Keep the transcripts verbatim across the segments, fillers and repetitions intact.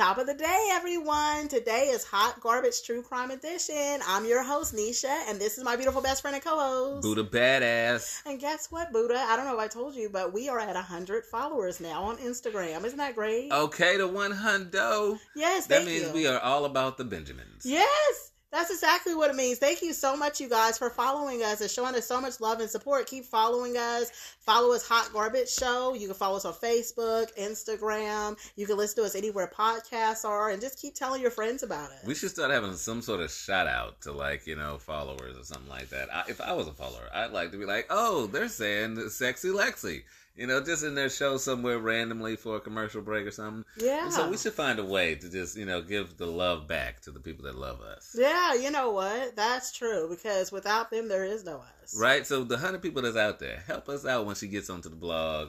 Top of the day, everyone. Today is Hot Garbage: True Crime Edition. I'm your host, Nisha, and this is my beautiful best friend and co-host, Buddha Badass. And guess what, Buddha? I don't know if I told you, but we are at one hundred followers now on Instagram. Isn't that great? Okay, the one hundred. Yes, that means you. We are all about the Benjamins. Yes, that's exactly what it means. Thank you so much, you guys, for following us and showing us so much love and support. Keep following us. Follow us, Hot Garbage Show. You can follow us on Facebook, Instagram. You can listen to us anywhere podcasts are, and just keep telling your friends about it. We should start having some sort of shout out to, like, you know, followers or something like that. I, if I was a follower, I'd like to be like, oh, they're saying Sexy Lexi. You know, just in their show somewhere randomly for a commercial break or something. Yeah. And so we should find a way to just, you know, give the love back to the people that love us. Yeah, you know what? That's true, because without them, there is no us. Right? So the one hundred people that's out there, help us out when she gets onto the blog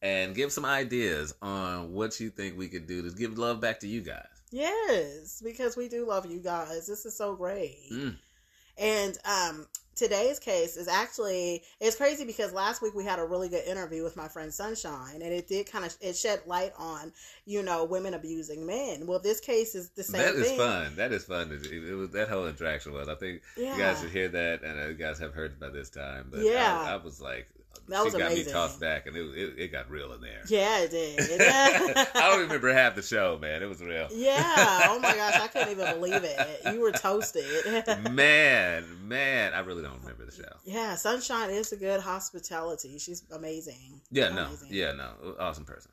and give some ideas on what you think we could do to give love back to you guys. Yes, because we do love you guys. This is so great. Mm. And, um... today's case is actually, it's crazy because last week we had a really good interview with my friend Sunshine, and it did kind of, it shed light on, you know, women abusing men. Well, this case is the same thing. That is thing. fun. That is fun. It, it was, that whole interaction was, I think yeah. you guys should hear that, and you guys have heard it by this time, but yeah. I, I was like... That was she amazing. Got me tossed back, and it, it it got real in there. Yeah, it did. It did. I don't remember half the show, man. It was real. Yeah. Oh, my gosh. I couldn't even believe it. You were toasted. man, man. I really don't remember the show. Yeah. Sunshine is a good hospitality. She's amazing. Yeah, She's no. Amazing. Yeah, no. Awesome person.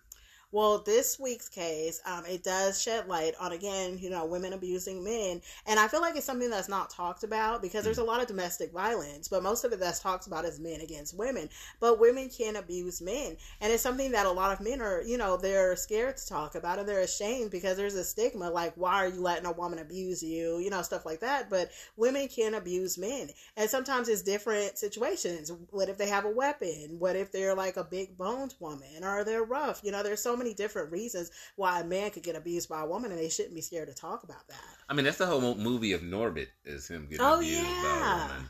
Well, this week's case, um, it does shed light on, again, you know, women abusing men. And I feel like it's something that's not talked about because there's a lot of domestic violence, but most of it that's talked about is men against women. But women can abuse men. And it's something that a lot of men are, you know, they're scared to talk about, and they're ashamed because there's a stigma like, why are you letting a woman abuse you? You know, stuff like that. But women can abuse men. And sometimes it's different situations. What if they have a weapon? What if they're like a big boned woman, or they're rough? You know, there's so many different reasons why a man could get abused by a woman, and they shouldn't be scared to talk about that. I mean, that's the whole movie of Norbit, is him getting oh, abused yeah. by a woman.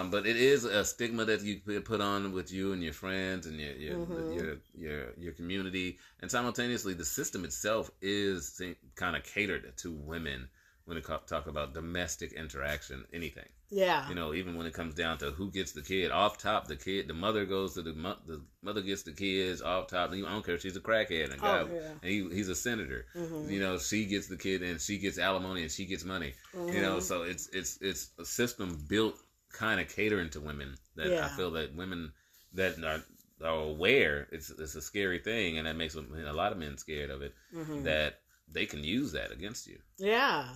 Um, but it is a stigma that you put on with you and your friends and your your, mm-hmm. your your your community, and simultaneously the system itself is kind of catered to women when it talk about domestic interaction, anything. Yeah. You know, even when it comes down to who gets the kid, off top, the kid, the mother goes to the, mo- the mother gets the kids, off top, I don't care if she's a crackhead, and, guy, oh, yeah. and he, he's a senator, mm-hmm. you know, she gets the kid, and she gets alimony, and she gets money, mm-hmm. you know, so it's, it's, it's a system built kind of catering to women that yeah. I feel that women that are, are aware, it's, it's a scary thing, and that makes a lot of men scared of it, mm-hmm. that they can use that against you. Yeah.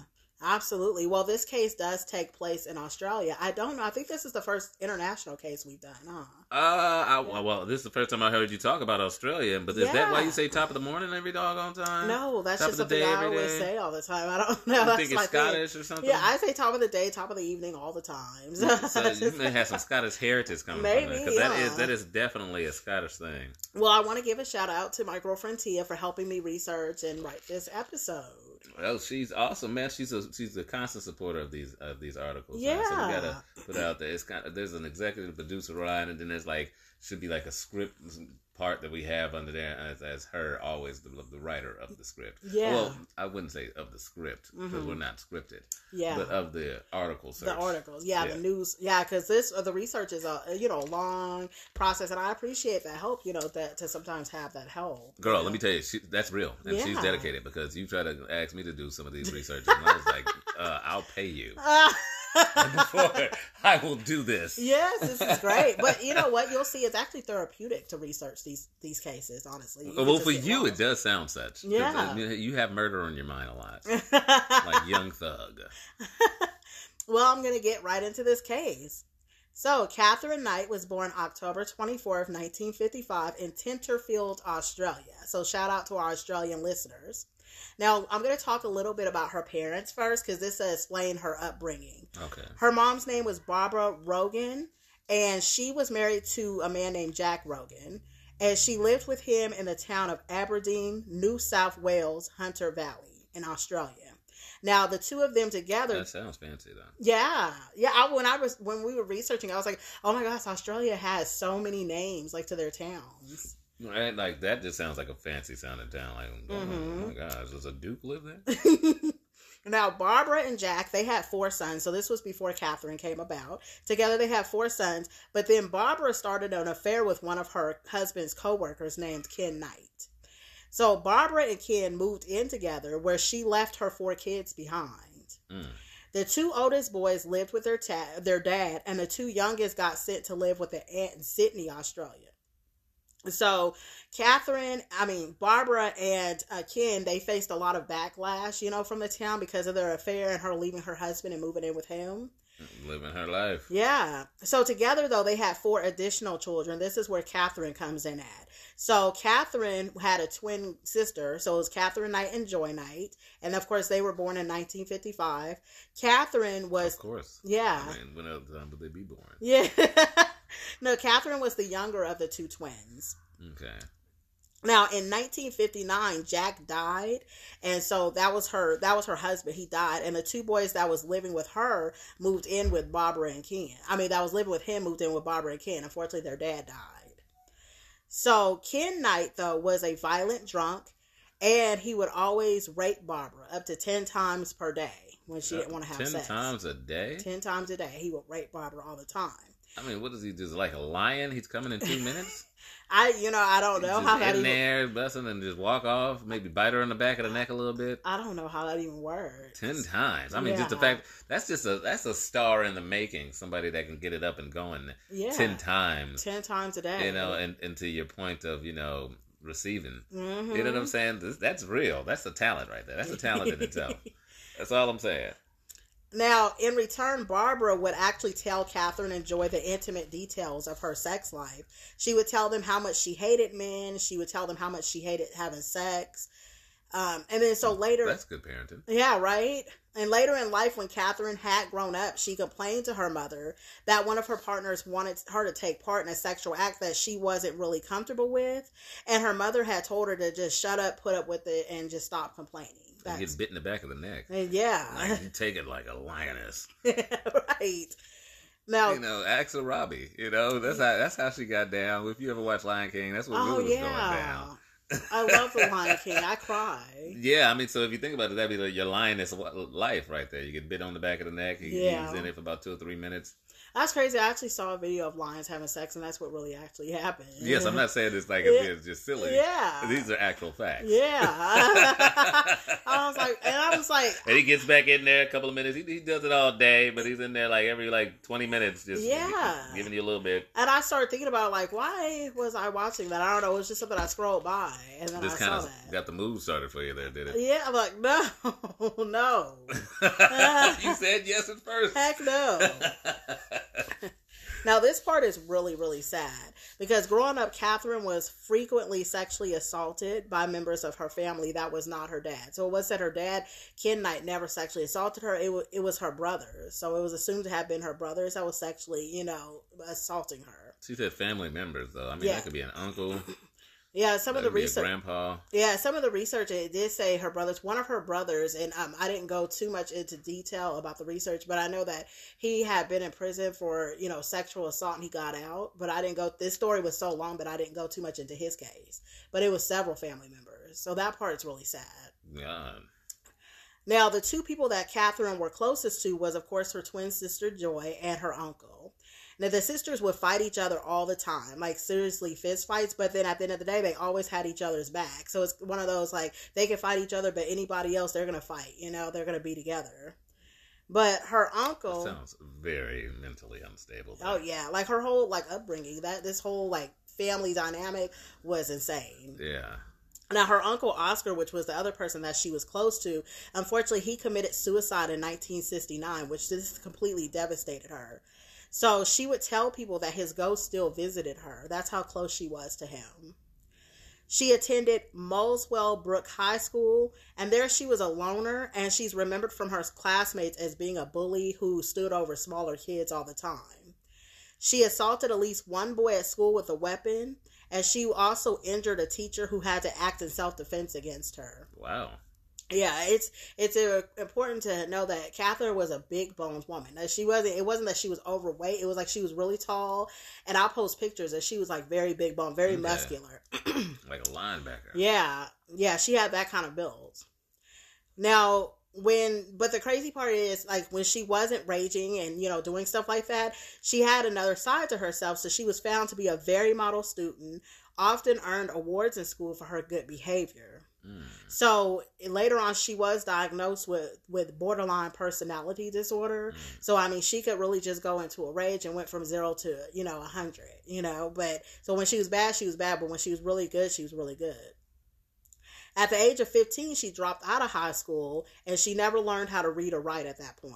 Absolutely. Well, this case does take place in Australia. I don't know. I think this is the first international case we've done, huh? Uh, I, well, this is the first time I heard you talk about Australia, but is yeah. that why you say top of the morning every doggone time? No, that's top just something I always day. say all the time. I don't know. You that's think it's Scottish thing. Or something? Yeah, I say top of the day, top of the evening all the time. So you may have some Scottish heritage coming Maybe, from it, because yeah. that is, that is definitely a Scottish thing. Well, I want to give a shout out to my girlfriend Tia for helping me research and write this episode. Well, she's awesome, man. She's a she's a constant supporter of these of these articles. Yeah. Right? So we gotta put it out there. It's kind of, there's an executive producer, Ryan, and then there's like should be like a script part that we have under there as, as her always the, the writer of the script. Yeah. Well, I wouldn't say of the script because mm-hmm. we're not scripted. Yeah. But of the articles. The articles. Yeah, yeah. The news. Yeah. Because this the research is a you know long process, and I appreciate that help. You know that to sometimes have that help. Girl, you know? Let me tell you, she, that's real, and yeah. she's dedicated because you try to ask me to do some of these researches, and I was like, uh, I'll pay you. Uh- Before I will do this. Yes, this is great. But you know what? You'll see it's actually therapeutic to research these these cases, honestly. You well, for you, it does sound such. Yeah. You have murder on your mind a lot. Like Young Thug. Well, I'm going to get right into this case. So, Katherine Knight was born October twenty-fourth, nineteen fifty-five in Tenterfield, Australia. So, shout out to our Australian listeners. Now, I'm going to talk a little bit about her parents first, because this will explain her upbringing. Okay. Her mom's name was Barbara Rogan, and she was married to a man named Jack Rogan, and she lived with him in the town of Aberdeen, New South Wales, Hunter Valley in Australia. Now, the two of them together... That sounds fancy, though. Yeah. Yeah, I, when I was when we were researching, I was like, oh my gosh, Australia has so many names, like, to their towns. I ain't like that. Just sounds like a fancy sounding town. Like, mm-hmm. oh my gosh, does a duke live there? Now, Barbara and Jack, they had four sons. So this was before Katherine came about. Together, they had four sons. But then Barbara started an affair with one of her husband's co-workers named Ken Knight. So Barbara and Ken moved in together, where she left her four kids behind. Mm. The two oldest boys lived with their ta- their dad, and the two youngest got sent to live with an aunt in Sydney, Australia. So Katherine, I mean, Barbara and uh, Ken, they faced a lot of backlash, you know, from the town because of their affair and her leaving her husband and moving in with him. Living her life. Yeah. So together, though, they had four additional children. This is where Katherine comes in at. So Katherine had a twin sister. So it was Katherine Knight and Joy Knight. And, of course, they were born in nineteen fifty-five. Katherine was... Of course. Yeah. I mean, when else would they be born? Yeah. No, Katherine was the younger of the two twins. Okay. Now, in nineteen fifty-nine, Jack died, and so that was her that was her husband. He died, and the two boys that was living with her moved in with Barbara and Ken. I mean, that was living with him moved in with Barbara and Ken. Unfortunately, their dad died. So, Ken Knight, though, was a violent drunk, and he would always rape Barbara up to ten times per day when she uh, didn't want to have ten sex. Ten times a day? Ten times a day. He would rape Barbara all the time. I mean, what does he do? Like a lion? He's coming in two minutes? I, you know, I don't know. He's how that in even... there, busting, and just walk off. Maybe bite her on the back of the neck a little bit. I don't know how that even works. Ten times. I mean, yeah. Just the fact, that's just a, that's a star in the making. Somebody that can get it up and going yeah. ten times. Ten times a day. You know, and, and to your point of, you know, receiving. Mm-hmm. You know what I'm saying? This, that's real. That's a talent right there. That's a talent in itself. That's all I'm saying. Now, in return, Barbara would actually tell Katherine and Joy the intimate details of her sex life. She would tell them how much she hated men. She would tell them how much she hated having sex. Um, and then so later... That's good parenting. Yeah, right? And later in life, when Katherine had grown up, she complained to her mother that one of her partners wanted her to take part in a sexual act that she wasn't really comfortable with. And her mother had told her to just shut up, put up with it, and just stop complaining. He gets bit in the back of the neck. Yeah. Like, you take it like a lioness. Right. Now, you know, Axel Robbie, you know, that's how that's how she got down. If you ever watch Lion King, that's what oh, really was yeah. going down. I love the Lion King. I cry. Yeah, I mean, so if you think about it, that'd be like your lioness life right there. You get bit on the back of the neck. He, yeah. He's in it for about two or three minutes. That's crazy. I actually saw a video of lions having sex, and that's what really actually happened. Yes, I'm not saying it's like it, it's just silly. Yeah. These are actual facts. Yeah. I was like, and I was like... And he gets back in there a couple of minutes. He, he does it all day, but he's in there like every like twenty minutes just yeah. giving you a little bit. And I started thinking about like, why was I watching that? I don't know. It was just something I scrolled by, and then this I saw that. Just got the move started for you there, did it? Yeah. I'm like, no. No. You said yes at first. Heck no. Now, this part is really, really sad because growing up, Katherine was frequently sexually assaulted by members of her family. That was not her dad. So it was that her dad, Ken Knight, never sexually assaulted her. It, w- it was her brothers. So it was assumed to have been her brothers that was sexually, you know, assaulting her. She said family members, though. I mean, yeah. That could be an uncle. Yeah, some that of the research. Grandpa. Yeah, some of the research it did say her brothers. One of her brothers, and um, I didn't go too much into detail about the research, but I know that he had been in prison for you know sexual assault and he got out. But I didn't go. This story was so long that I didn't go too much into his case. But it was several family members, so that part's really sad. Yeah. Now the two people that Katherine were closest to was, of course, her twin sister Joy and her uncle. Now, the sisters would fight each other all the time, like seriously fist fights, but then at the end of the day, they always had each other's back. So it's one of those, like, they can fight each other, but anybody else, they're going to fight, you know, they're going to be together. But her uncle... That sounds very mentally unstable. Though. Oh, yeah. Like, her whole, like, upbringing, that this whole, like, family dynamic was insane. Yeah. Now, her uncle Oscar, which was the other person that she was close to, unfortunately, he committed suicide in nineteen sixty-nine, which just completely devastated her. So she would tell people that his ghost still visited her. That's how close she was to him. She attended Muswellbrook High School, and there she was a loner, and she's remembered from her classmates as being a bully who stood over smaller kids all the time. She assaulted at least one boy at school with a weapon, and she also injured a teacher who had to act in self-defense against her. Wow. Yeah, it's it's a, important to know that Katherine was a big boned woman. Now, she wasn't. It wasn't that she was overweight. It was like she was really tall, and I'll post pictures that she was like very big boned, very yeah. muscular, like a linebacker. Yeah, yeah, she had that kind of build. Now, when but the crazy part is like when she wasn't raging and you know doing stuff like that, she had another side to herself. So she was found to be a very model student, often earned awards in school for her good behavior. So later on, she was diagnosed with, with borderline personality disorder. So, I mean, she could really just go into a rage and went from zero to, you know, a hundred, you know, but so when she was bad, she was bad. But when she was really good, she was really good. At the age of fifteen, she dropped out of high school and she never learned how to read or write at that point.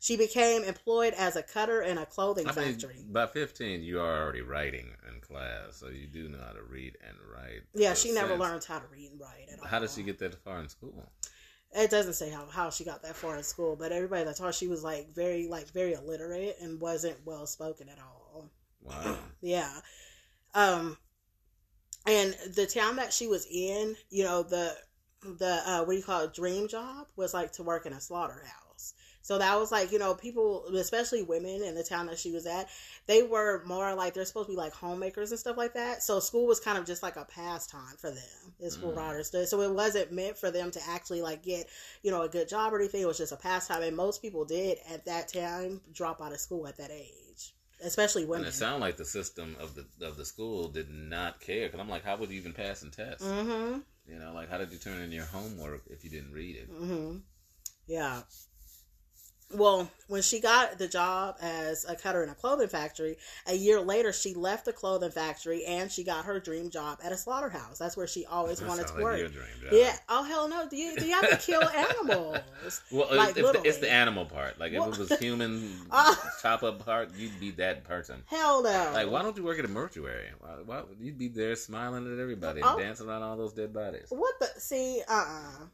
She became employed as a cutter in a clothing I factory. Mean, by fifteen, you are already writing in class, so you do know how to read and write. Yeah, she never sense. learned how to read and write at all. How did she get that far in school? It doesn't say how, how she got that far in school, but everybody that taught she was like very like very illiterate and wasn't well spoken at all. Wow. Yeah. Um, and the town that she was in, you know, the the uh, what do you call it? Dream job was like to work in a slaughterhouse. So that was like, you know, people, especially women in the town that she was at, they were more like, they're supposed to be like homemakers and stuff like that. So school was kind of just like a pastime for them, as school daughters did. So it wasn't meant for them to actually like get, you know, a good job or anything. It was just a pastime. And most people did at that time drop out of school at that age, especially women. And it sounded like the system of the of the school did not care. Because I'm like, how would you even pass a test? Mm-hmm. You know, like how did you turn in your homework if you didn't read it? Mm-hmm. Yeah. Well, when she got the job as a cutter in a clothing factory, a year later, she left the clothing factory and she got her dream job at a slaughterhouse. That's where she always that wanted to like work. Your dream job. Yeah. Oh, hell no. Do you, do you have to kill animals? Well, like, if the, it's the animal part. Like, well, if it was human uh, chop-up part, you'd be that person. Hell no. Like, why don't you work at a mortuary? Why, why you'd be there smiling at everybody oh, and dancing around all those dead bodies. What the? See, uh-uh.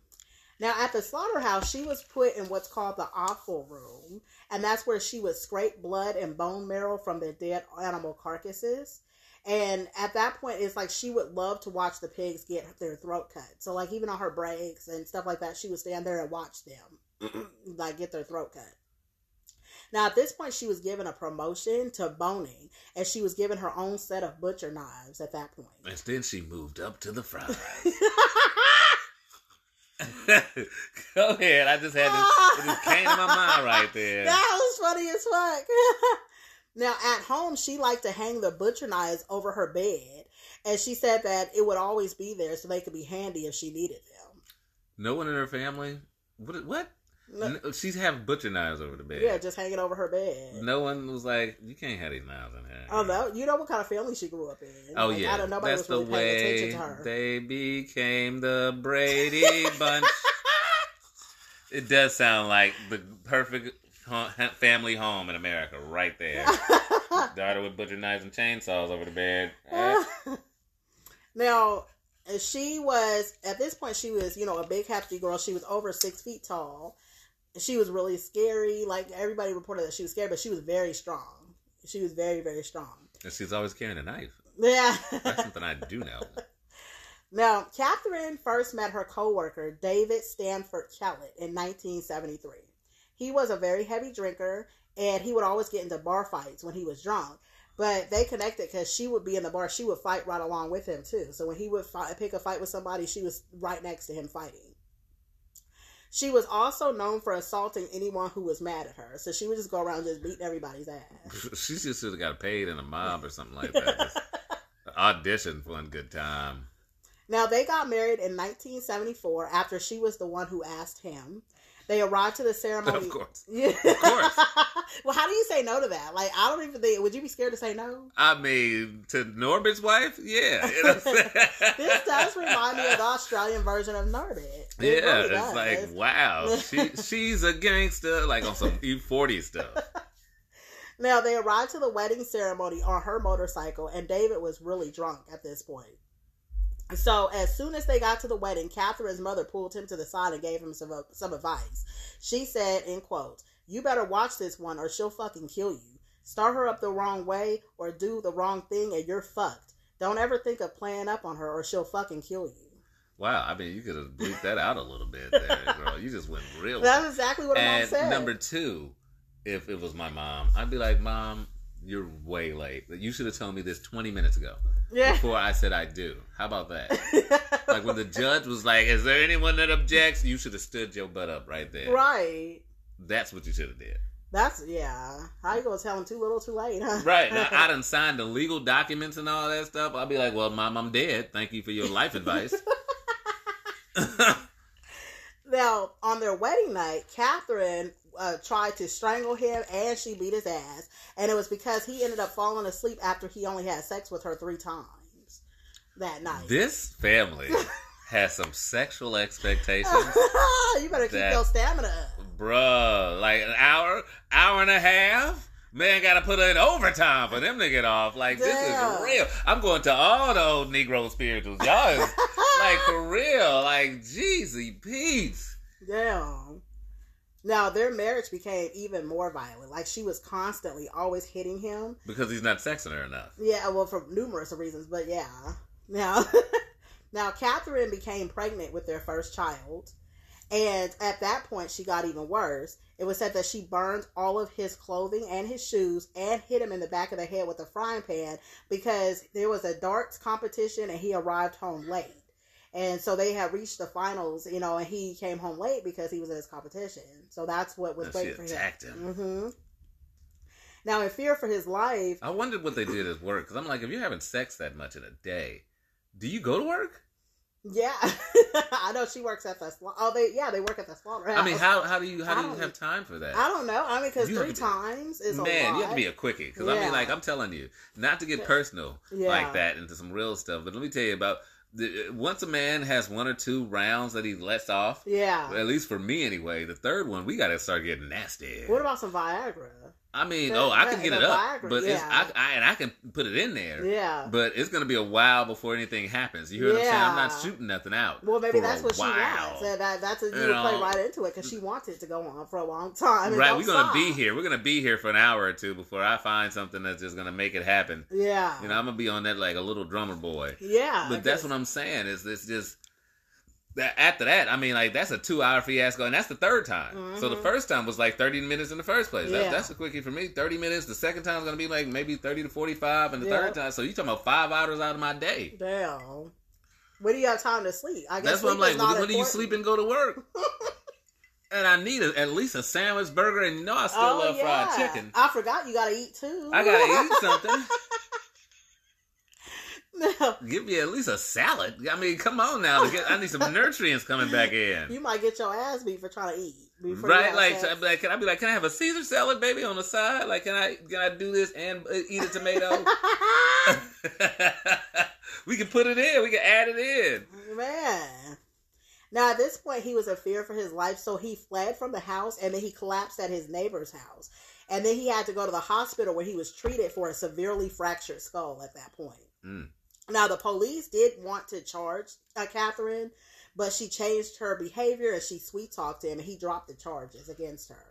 Now, at the slaughterhouse, she was put in what's called the offal room, and that's where she would scrape blood and bone marrow from the dead animal carcasses. And at that point, it's like she would love to watch the pigs get their throat cut. So, like, even on her breaks and stuff like that, she would stand there and watch them, like, get their throat cut. Now, at this point, she was given a promotion to boning, and she was given her own set of butcher knives at that point. And then she moved up to the fries. Go ahead. I just had this. It just came to my mind right there. That was funny as fuck. Now, at home, she liked to hang the butcher knives over her bed, and she said that it would always be there so they could be handy if she needed them. No one in her family? What? What? No. She's having butcher knives over the bed. Yeah, just hanging over her bed. No one was like, you can't have these knives in here. Oh, no. You know what kind of family she grew up in. Oh, like, yeah. I don't know. That's was really the way to her. They became the Brady Bunch. It does sound like the perfect family home in America right there. Daughter with butcher knives and chainsaws over the bed. Right. Now... She was, at this point, she was, you know, a big, hefty girl. She was over six feet tall. She was really scary. Like, everybody reported that she was scary, but she was very strong. She was very, very strong. And she's always carrying a knife. Yeah. That's something I do know. Now, Katherine first met her co-worker, David Stanford Kellett, in nineteen seventy-three. He was a very heavy drinker, and he would always get into bar fights when he was drunk. But they connected because she would be in the bar. She would fight right along with him, too. So when he would fight, pick a fight with somebody, she was right next to him fighting. She was also known for assaulting anyone who was mad at her. So she would just go around just beating everybody's ass. She just should have got paid in a mob or something like that. Just audition for one good time. Now, they got married in nineteen seventy-four after she was the one who asked him. They arrived to the ceremony. Of course. Yeah. Of course. Well, how do you say no to that? Like, I don't even think... Would you be scared to say no? I mean, to Norbit's wife? Yeah. You know what I'm saying? This does remind me of the Australian version of Norbit. Yeah. Really it's like, wow. she She's a gangster. Like, on some E forty stuff. Now, they arrived to the wedding ceremony on her motorcycle, and David was really drunk at this point. So, as soon as they got to the wedding, Catherine's mother pulled him to the side and gave him some, some advice. She said, in quotes, "You better watch this one or she'll fucking kill you. Start her up the wrong way or do the wrong thing and you're fucked. Don't ever think of playing up on her or she'll fucking kill you." Wow, I mean, you could have bleeped that out a little bit there, girl. You just went real. That's bad. Exactly what and mom said. And number two, if it was my mom, I'd be like, Mom, you're way late. You should have told me this twenty minutes ago. Yeah. Before I said I do. How about that? Like when the judge was like, is there anyone that objects? You should have stood your butt up right there. Right. That's what you should have did. That's, yeah. How you gonna tell them too little too late, huh? Right. Now, I done signed the legal documents and all that stuff. I'll be like, well, Mom, I'm dead. Thank you for your life advice. Now, on their wedding night, Katherine uh, tried to strangle him and she beat his ass. And it was because he ended up falling asleep after he only had sex with her three times that night. This family has some sexual expectations. You better keep your stamina up. Bruh, like an hour, hour and a half? Man, gotta put in overtime for them to get off. Like, damn. This is real. I'm going to all the old Negro spirituals. Y'all is, like, for real. Like, Jeezy Peeps. Damn. Now, their marriage became even more violent. Like, she was constantly always hitting him. Because he's not sexing her enough. Yeah, well, for numerous reasons, but yeah. Now, now Katherine became pregnant with their first child. And at that point, she got even worse. It was said that she burned all of his clothing and his shoes and hit him in the back of the head with a frying pan because there was a darts competition and he arrived home late. And so they had reached the finals, you know, and he came home late because he was in his competition. So that's what was waiting for him. She attacked him. Mm-hmm. Now, in fear for his life... I wondered what they did at work because I'm like, if you're having sex that much in a day, do you go to work? Yeah, I know she works at the slaughter. Oh, they yeah, they work at the slaughter. I mean, how how do you how do you have time for that? I don't know. I mean, because three times is a lot. Man, you have to be a quickie. Because yeah. I mean, like I'm telling you, not to get personal yeah. like that into some real stuff. But let me tell you about the, once a man has one or two rounds that he lets off. Yeah. At least for me, anyway. The third one, we gotta start getting nasty. What about some Viagra? I mean, so, oh, I can get it up, Viagra, but yeah. it's, I, I and I can put it in there. Yeah, but it's gonna be a while before anything happens. You hear what yeah. I'm saying? I'm not shooting nothing out. Well, maybe that's what while. she wants. And that, that's a, you, you would know, play right into it because she wants it to go on for a long time. Right, we're stop. gonna be here. We're gonna be here for an hour or two before I find something that's just gonna make it happen. Yeah, you know, I'm gonna be on that like a little drummer boy. Yeah, but that's what I'm saying. Is it's just. After that, I mean, like, that's a two-hour fiasco, and that's the third time. Mm-hmm. So the first time was, like, thirty minutes in the first place. Yeah. That, that's a quickie for me. thirty minutes. The second time is going to be, like, maybe thirty to forty-five, and the yep. third time. So you're talking about five hours out of my day. Damn. When do you have time to sleep? I guess that's what I'm like. When, when do you sleep and go to work? And I need a, at least a sandwich, burger, and you know I still oh, love yeah. fried chicken. I forgot you got to eat, too. I got to eat something. No. Give me at least a salad. I mean, come on now. Get, I need some nutrients coming back in. You might get your ass beat for trying to eat. Right? Like, so like, can I be like, can I have a Caesar salad, baby, on the side? Like, can I can I do this and eat a tomato? We can put it in. We can add it in. Man. Now, at this point, he was in fear for his life, so he fled from the house, and then he collapsed at his neighbor's house. And then he had to go to the hospital where he was treated for a severely fractured skull at that point. Mm. Now, the police did want to charge uh, Katherine, but she changed her behavior and she sweet-talked him, and he dropped the charges against her.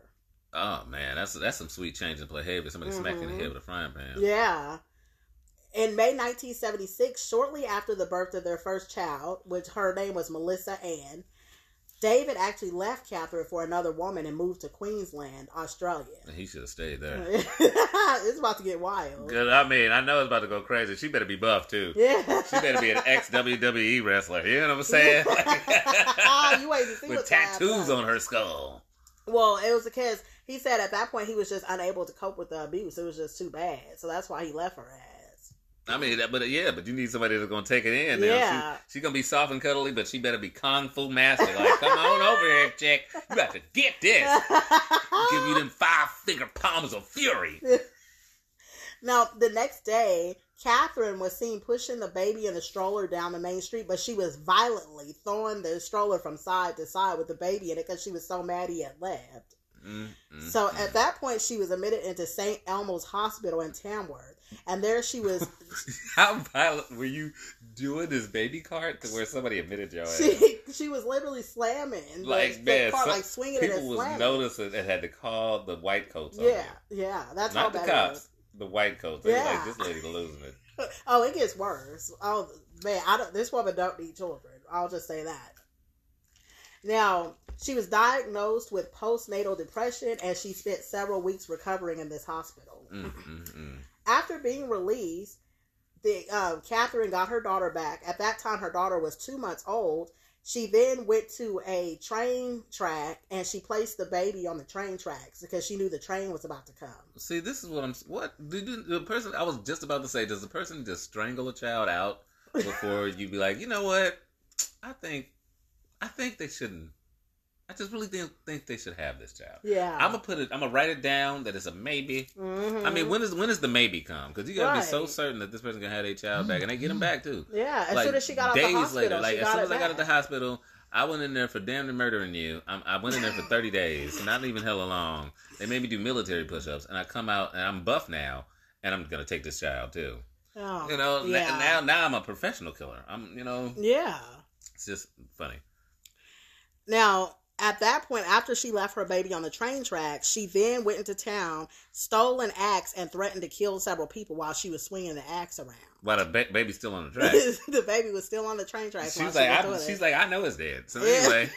Oh, man, that's that's some sweet change in behavior. Somebody mm-hmm. smacking the head with a frying pan. Yeah. In May nineteen seventy-six, shortly after the birth of their first child, which her name was Melissa Ann, David actually left Katherine for another woman and moved to Queensland, Australia. He should have stayed there. It's about to get wild. Good. I mean, I know it's about to go crazy. She better be buff, too. Yeah. She better be an ex-W W E wrestler. You know what I'm saying? You ain't seen with tattoos on her skull. Well, it was because he said at that point he was just unable to cope with the abuse. It was just too bad. So that's why he left her ass. I mean, but yeah, but you need somebody that's going to take it in. You yeah. know, she, she's going to be soft and cuddly, but she better be Kung Fu Master. Like, come on over here, chick. You got to get this. I'll give you them five-finger palms of fury. Now, the next day, Katherine was seen pushing the baby in the stroller down the main street, but she was violently throwing the stroller from side to side with the baby in it because she was so mad he had left. Mm-hmm. So at that point, she was admitted into Saint Elmo's Hospital in Tamworth. And there she was. How violent were you doing this baby cart to where somebody admitted your ass? She, she was literally slamming. Like, man, cart, like swinging people it and was slamming. Noticing and had to call the white coats on yeah, you. Yeah, that's not how bad the cops, it the white coats. They yeah. were like, this lady's losing it. Oh, it gets worse. Oh, man, I don't, this woman don't need children. I'll just say that. Now, she was diagnosed with postnatal depression, and she spent several weeks recovering in this hospital. Mm, mm, mm. After being released, the um, Katherine got her daughter back. At that time, her daughter was two months old. She then went to a train track, and she placed the baby on the train tracks because she knew the train was about to come. See, this is what I'm... What? Did the person... I was just about to say, does the person just strangle a child out before you be like, you know what? I think... I think they shouldn't. I just really didn't think they should have this child. Yeah, I'm gonna put it. I'm gonna write it down that it's a maybe. Mm-hmm. I mean, when is when is the maybe come? Because you gotta right. be so certain that this person's gonna have their child back, and they get him back too. Yeah, as like, soon as she got out days the hospital, later, like as soon as back. I got out the hospital, I went in there for damn near murdering you. I'm, I went in there for thirty days, not even hella long. They made me do military push-ups, and I come out and I'm buff now, and I'm gonna take this child too. Oh, you know, yeah. n- now now I'm a professional killer. I'm you know yeah. It's just funny. Now, at that point, after she left her baby on the train track, she then went into town, stole an axe, and threatened to kill several people while she was swinging the axe around. While the ba- baby's still on the track. The baby was still on the train track. She's like, I, she's like, I know it's dead. So anyway,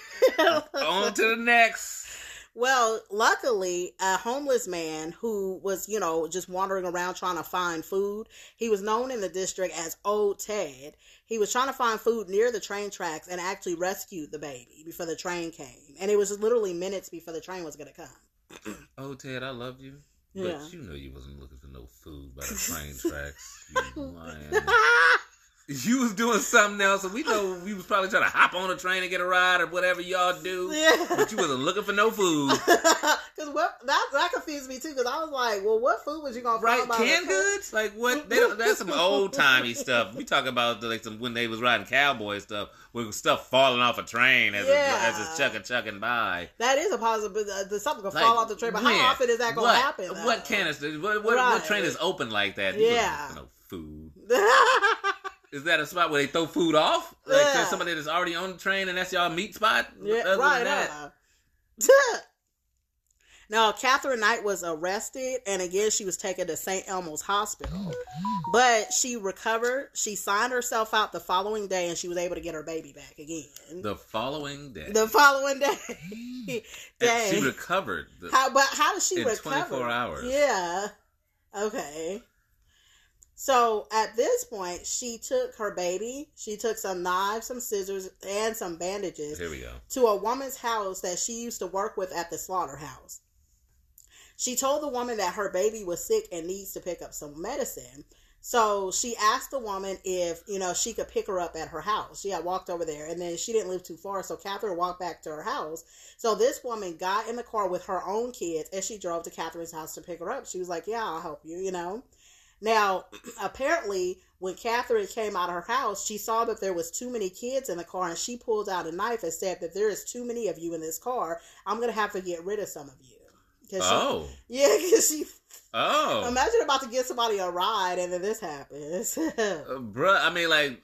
on to the next. Well, luckily, a homeless man who was, you know, just wandering around trying to find food, he was known in the district as Old Ted. He was trying to find food near the train tracks and actually rescued the baby before the train came. And it was literally minutes before the train was going to come. Oh, Ted, I love you. But yeah. you know you wasn't looking for no food by the train tracks. You lying. You was doing something else, and we know we was probably trying to hop on a train and get a ride or whatever y'all do. Yeah. But you wasn't looking for no food. Because what that, that confused me, too, because I was like, well, what food was you going to find? Right, canned goods? Like, what? They, that's some old-timey stuff. We talking about like some when they was riding cowboy stuff, with stuff falling off a train as yeah. it's chucking-chucking by. That is a possibility. Uh, something going to like, fall off the train, but yeah. how often is that going to happen? Though? What canister? What, what, right. what train is open like that? You yeah. wasn't looking for no food. Is that a spot where they throw food off? Like yeah. somebody that's already on the train and that's y'all meat spot? Yeah, other right. Than that. Uh. Now, Katherine Knight was arrested, and again, she was taken to Saint Elmo's Hospital. Oh. But she recovered. She signed herself out the following day, and she was able to get her baby back again. The following day. The following day. day. She recovered. The, how, but how did she in recover? In twenty-four hours. Yeah. Okay. So, at this point, she took her baby, she took some knives, some scissors, and some bandages Here we go. to a woman's house that she used to work with at the slaughterhouse. She told the woman that her baby was sick and needs to pick up some medicine. So, she asked the woman if, you know, she could pick her up at her house. She had walked over there, and then she didn't live too far, so Katherine walked back to her house. So, this woman got in the car with her own kids, and she drove to Katherine's house to pick her up. She was like, yeah, I'll help you, you know. Now, apparently, when Katherine came out of her house, she saw that there was too many kids in the car, and she pulled out a knife and said that there is too many of you in this car. I'm going to have to get rid of some of you. Cause oh. She, yeah, because she... Oh. Imagine about to give somebody a ride, and then this happens. uh, bruh, I mean, like,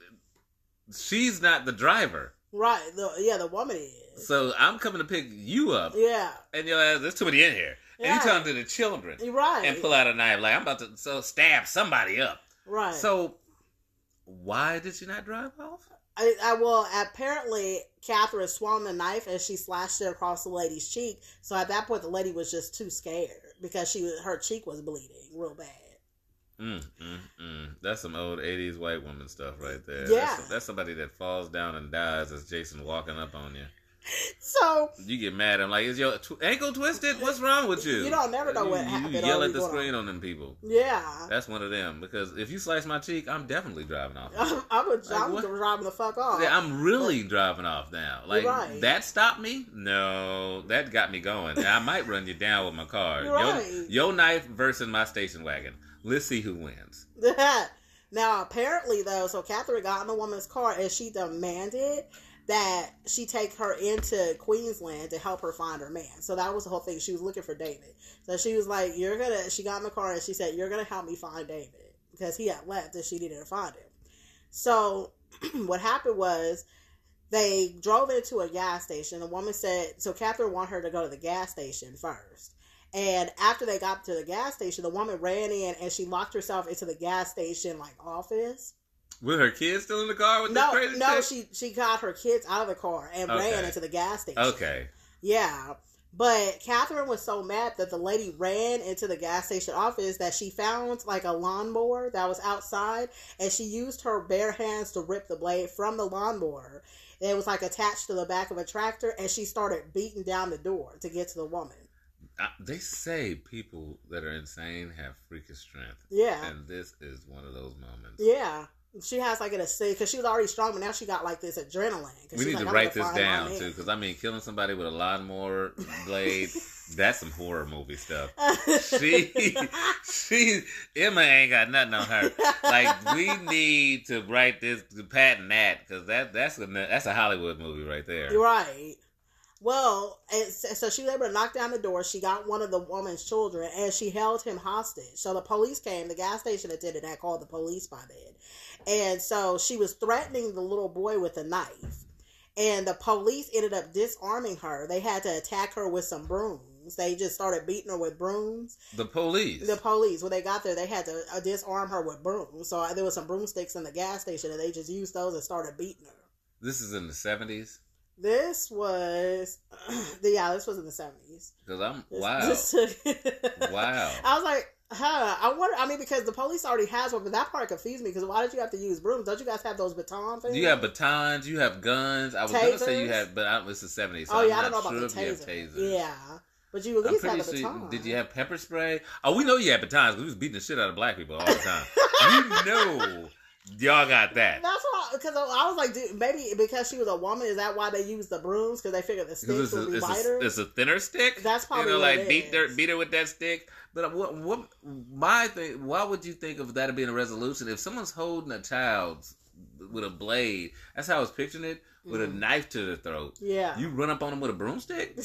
she's not the driver. Right. The, yeah, the woman is. So, I'm coming to pick you up. Yeah. And you're like, there's too many in here. And yeah. you talking to the children. Right. And pull out a knife. Like, I'm about to so stab somebody up. Right. So, why did she not drive off? I, I Well, apparently, Katherine swung the knife and she slashed it across the lady's cheek. So, at that point, the lady was just too scared because she her cheek was bleeding real bad. Mm, mm, mm. That's some old eighties white woman stuff right there. Yeah. That's, that's somebody that falls down and dies as Jason walking up on you. So you get mad. I'm like, is your tw- ankle twisted? What's wrong with you? You don't never know what happened. You yell at the screen on them people. Yeah, that's one of them. Because if you slice my cheek, I'm definitely driving off. I'm, a, like, I'm driving the fuck off. Yeah, I'm really but, driving off now. Like right. that stopped me? No, that got me going. I might run you down with my car. Right. Your, your knife versus my station wagon. Let's see who wins. Now, apparently though, so Katherine got in the woman's car and she demanded that she take her into Queensland to help her find her man. So that was the whole thing. She was looking for David. So she was like, you're going to, she got in the car and she said, you're going to help me find David because he had left and she needed to find him. So what happened was they drove into a gas station. The woman said, so Katherine wanted her to go to the gas station first. And after they got to the gas station, the woman ran in and she locked herself into the gas station like office. With her kids still in the car with no, the crazy No, no, she, she got her kids out of the car and okay. ran into the gas station. Okay. Yeah. But Katherine was so mad that the lady ran into the gas station office that she found like a lawnmower that was outside, and she used her bare hands to rip the blade from the lawnmower. It was like attached to the back of a tractor, and she started beating down the door to get to the woman. I, they say people that are insane have freakish strength. Yeah. And this is one of those moments. Yeah. She has like an assist because she was already strong, but now she got like this adrenaline. We need like, to write this down too, because I mean, killing somebody with a lawnmower blade—that's some horror movie stuff. She, she, Emma ain't got nothing on her. Like we need to write this, to patent that, because that that's a that's a Hollywood movie right there. Right. Well, it's, so she was able to knock down the door. She got one of the woman's children, and she held him hostage. So the police came. The gas station attendant had called the police by then. And so she was threatening the little boy with a knife. And the police ended up disarming her. They had to attack her with some brooms. They just started beating her with brooms. The police? The police. When they got there, they had to disarm her with brooms. So there was some broomsticks in the gas station, and they just used those and started beating her. This is in the seventies? This was, yeah, this was in the seventies. Because I'm, wow. This, this took, wow. I was like, huh, I wonder, I mean, because the police already has one, but that part confused me, because why did you have to use brooms? Don't you guys have those baton things? You have batons, you have guns. I was going to say you had, but I, it's the seventies, so oh, yeah, I'm not I don't know sure about the taser. Yeah, but you at least had a baton. Sure, did you have pepper spray? Oh, we know you had batons, because we was beating the shit out of black people all the time. You know. Y'all got that. That's why, because I was like, dude, maybe because she was a woman, is that why they used the brooms? Because they figured the sticks would be lighter. It's a thinner stick. That's probably, you know, like beat her, beat her with that stick. But what, what, my thing? Why would you think of that being a resolution if someone's holding a child with a blade? That's how I was picturing it, with mm. a knife to the throat. Yeah, you run up on them with a broomstick.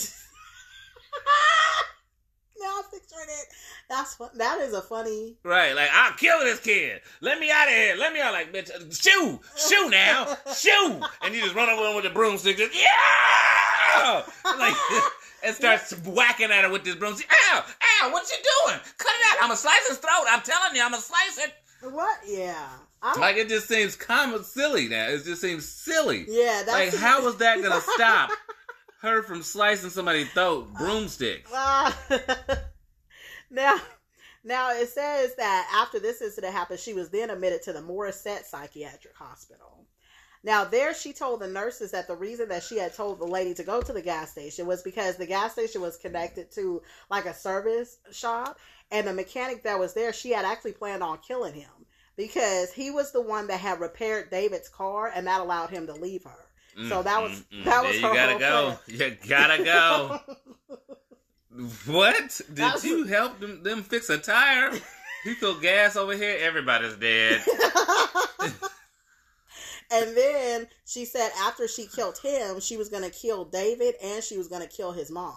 Now I'm picturing it. That's fun. That is a funny. Right, like, I'll kill this kid. Let me out of here. Let me out. Like, bitch, shoo, shoo now, shoo. And you just run over him with the broomstick. Just, yeah! Like, and starts whacking at her with this broomstick. Ow, ow, what you doing? Cut it out. I'm going to slice his throat. I'm telling you, I'm going to slice it. What? Yeah. I'm... Like, it just seems common silly now. It just seems silly. Yeah. That's... Like, how is that going to stop her from slicing somebody's throat? Broomsticks. Uh, now, now it says that after this incident happened, she was then admitted to the Morissette Psychiatric Hospital. Now, there she told the nurses that the reason that she had told the lady to go to the gas station was because the gas station was connected to like a service shop, and the mechanic that was there, she had actually planned on killing him because he was the one that had repaired David's car, and that allowed him to leave her. Mm, so that was mm, that mm, was her you gotta go. Plan. You gotta go. What did was... you help them, them fix a tire? You throw gas over here, everybody's dead. And then she said after she killed him, she was gonna kill David and she was gonna kill his mom.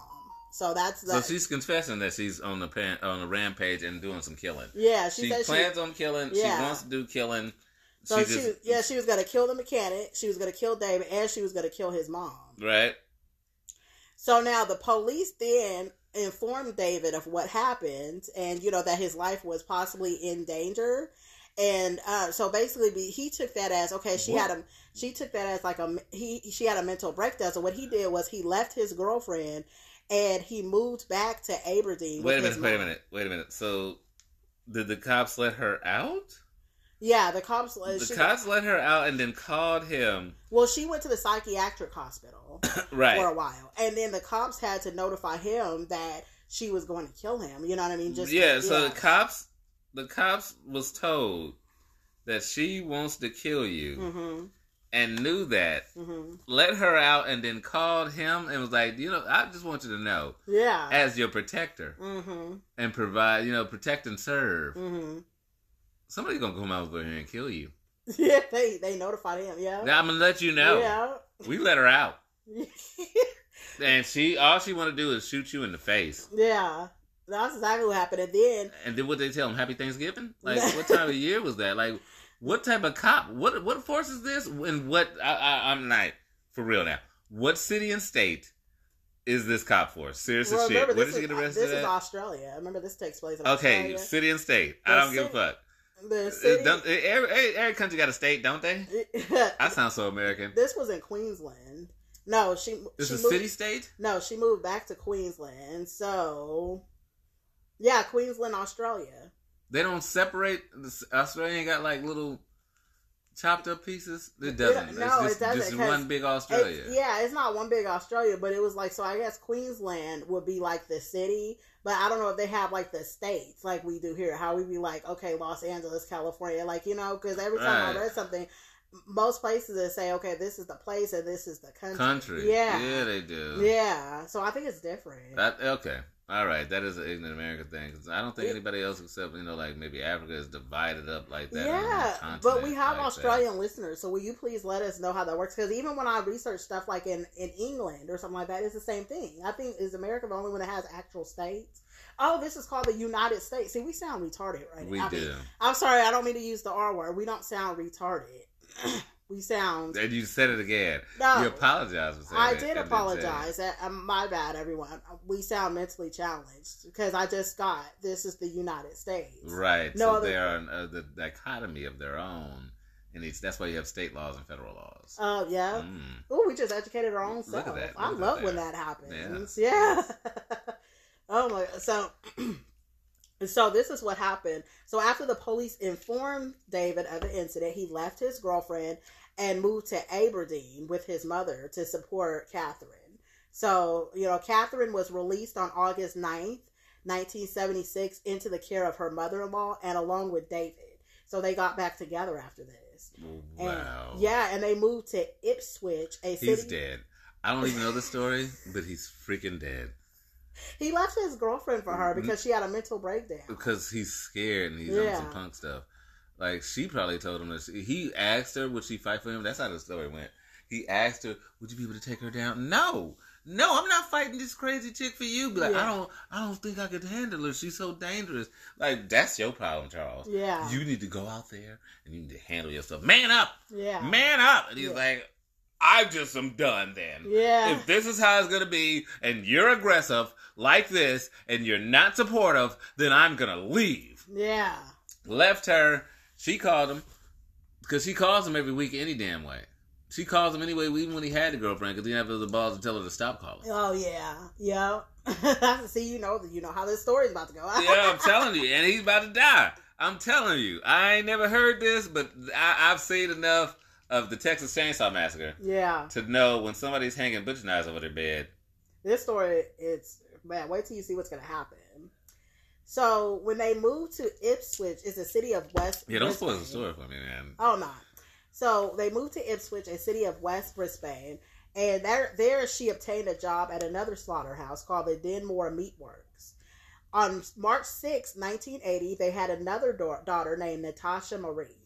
So that's the... so she's confessing that she's on the pan, on a rampage and doing some killing. Yeah, she, she said plans she... on killing. Yeah. She wants to do killing. So she, she just, yeah, she was going to kill the mechanic, she was going to kill David, and she was going to kill his mom. Right. So now the police then informed David of what happened and, you know, that his life was possibly in danger. And uh, so basically he took that as, okay, she what? had a, she took that as like a, he, she had a mental breakdown. So what he did was he left his girlfriend and he moved back to Aberdeen. Wait a minute, wait a minute, wait a minute. So did the cops let her out? Yeah, the cops. Uh, the cops let her out and then called him. Well, she went to the psychiatric hospital right. for a while, and then the cops had to notify him that she was going to kill him. You know what I mean? Just yeah. To, so yeah. the cops, the cops was told that she wants to kill you, mm-hmm. and knew that. Mm-hmm. Let her out and then called him and was like, you know, I just want you to know, yeah, as your protector, mm-hmm. and provide, you know, protect and serve. Mm-hmm. Somebody's going to come out over here and kill you. Yeah, they, they notified him, yeah. Now I'm going to let you know. Yeah. We let her out. And she, all she want to do is shoot you in the face. Yeah. That's exactly what happened. And then... And then what they tell him? Happy Thanksgiving? Like, what time of year was that? Like, what type of cop? What what force is this? And what... I, I, I'm not... For real now. What city and state is this cop for? Serious well, as shit. Where did she get arrested at? This is Australia. Remember, this takes place in okay, Australia. Okay, city and state. The I don't city. give a fuck. the city. Don't, every, every country got a state, don't they? I sound so American. This was in Queensland. No, she. This is a city state? No, she moved back to Queensland. So, yeah, Queensland, Australia. They don't separate. Australia ain't got like little chopped up pieces. It doesn't. It, no, it's just, it doesn't. Just one big Australia. It's, yeah, it's not one big Australia, but it was like, so I guess Queensland would be like the city, but I don't know if they have like the states like we do here. How we be like, okay, Los Angeles, California, like, you know, because every time right. I read something. Most places that say, okay, this is the place and this is the country. Country. Yeah. Yeah, they do. Yeah. So I think it's different. I, okay. All right. That is an ignorant American thing. Cause I don't think it, anybody else except, you know, like maybe Africa is divided up like that. Yeah. But we have like Australian that. listeners. So will you please let us know how that works? Because even when I research stuff like in, in England or something like that, it's the same thing. I think is America the only one that has actual states? Oh, this is called the United States. See, we sound retarded right we now. We do. I mean, I'm sorry. I don't mean to use the R word. We don't sound retarded. We sound. And you said it again. No, you apologize for saying I that. I did apologize. That, my bad, everyone. We sound mentally challenged because I just got this is the United States, right? No, so they are an, uh, the dichotomy of their own, and it's, that's why you have state laws and federal laws. Oh uh, yeah. Mm. Oh, we just educated our own self. Look at that. Look I at love that. When that happens. Yeah. yeah. Oh my God. So. And so this is what happened. So after the police informed David of the incident, he left his girlfriend and moved to Aberdeen with his mother to support Katherine. So, you know, Katherine was released on August ninth, nineteen seventy-six into the care of her mother-in-law and along with David. So they got back together after this. Wow. And, yeah, and they moved to Ipswich, a city. He's dead. I don't even know the story, but he's freaking dead. He left his girlfriend for her because she had a mental breakdown. Because he's scared and he's yeah. on some punk stuff. Like, she probably told him that she, he asked her, would she fight for him? That's how the story went. He asked her, would you be able to take her down? No. No, I'm not fighting this crazy chick for you. Be like, yeah. I don't I don't think I could handle her. She's so dangerous. Like, that's your problem, Charles. Yeah. You need to go out there and you need to handle yourself. Man up. Yeah. Man up. And he's yeah. like, I just am done then. Yeah. If this is how it's going to be, and you're aggressive like this, and you're not supportive, then I'm going to leave. Yeah. Left her. She called him, because she calls him every week any damn way. She calls him anyway, even when he had a girlfriend, because he didn't have the balls to tell her to stop calling. Oh, yeah. Yeah. See, you know you know how this story's about to go. Yeah, I'm telling you. And he's about to die. I'm telling you. I ain't never heard this, but I, I've seen enough of the Texas Chainsaw Massacre, yeah, to know when somebody's hanging butcher knives over their bed. This story, it's man. Wait till you see what's gonna happen. So when they moved to Ipswich, it's a city of West. Yeah, don't spoil the story for me, man. Oh no. So they moved to Ipswich, a city of West Brisbane, and there, there she obtained a job at another slaughterhouse called the Denmore Meat Works. On March sixth, nineteen eighty, they had another da- daughter named Natasha Marie.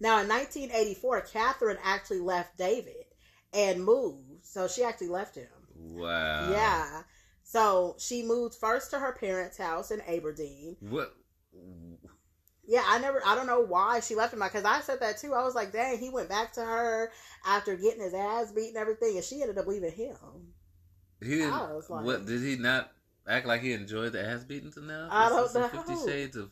Now, in nineteen eighty-four, Katherine actually left David and moved. So, she actually left him. Wow. Yeah. So, she moved first to her parents' house in Aberdeen. What? Yeah, I never, I don't know why she left him. Because I said that, too. I was like, dang, he went back to her after getting his ass beat and everything. And she ended up leaving him. He didn't, I was like, what, did he not act like he enjoyed the ass beatings and that? I don't know. Fifty Shades of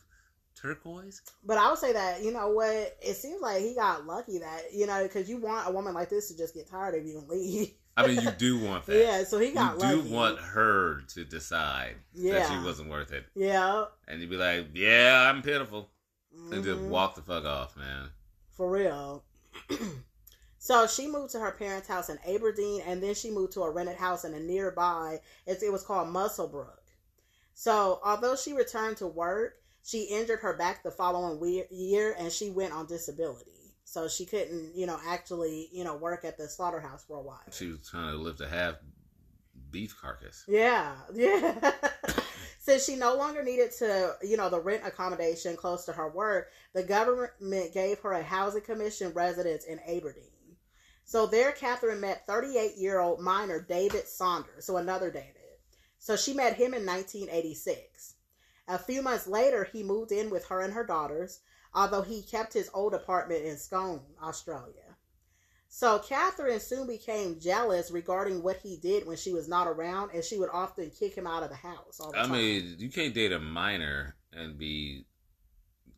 Turquoise? But I would say that, you know what, it seems like he got lucky that, you know, because you want a woman like this to just get tired of you and leave. I mean, you do want that. Yeah, so he got you lucky. You do want her to decide yeah. that she wasn't worth it. Yeah. And you'd be like, yeah, I'm pitiful. Mm-hmm. And just walk the fuck off, man. For real. So she moved to her parents' house in Aberdeen, and then she moved to a rented house in a nearby, it, it was called Muswellbrook. So although she returned to work, she injured her back the following we- year, and she went on disability. So she couldn't, you know, actually, you know, work at the slaughterhouse for a while. She was trying to lift a half beef carcass. Yeah, yeah. Since she no longer needed to, you know, the rent accommodation close to her work, the government gave her a housing commission residence in Aberdeen. So there, Katherine met thirty-eight-year-old miner David Saunders, so another David. So she met him in nineteen eighty-six. A few months later, he moved in with her and her daughters, although he kept his old apartment in Scone, Australia. So Katherine soon became jealous regarding what he did when she was not around, and she would often kick him out of the house all the I time. I mean, you can't date a minor and be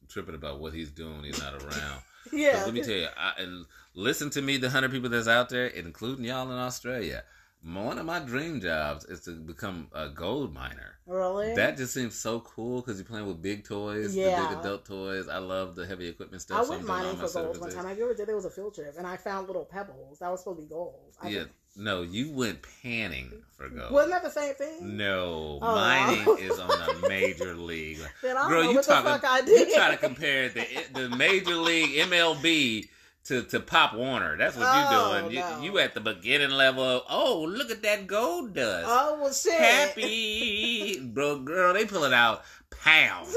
tripping about what he's doing. He's not around. Yeah. Let me tell you, I, and listen to me, the hundred people that's out there, including y'all in Australia. One of my dream jobs is to become a gold miner. Really? That just seems so cool because you're playing with big toys, yeah. the big adult toys. I love the heavy equipment stuff. I went mining for gold one time. I remember there was a field trip, and I found little pebbles. That was supposed to be gold. I yeah. Think... No, you went panning for gold. Wasn't that the same thing? No. Oh, mining no. is on a major league. Then I don't Girl, know you what talking, the fuck I did. You try to compare the, the major league M L B To, to Pop Warner. That's what oh, you're doing. You, no. you at the beginning level of, oh, look at that gold dust. Oh, well, shit. Happy. Bro, girl, they pulling out pounds.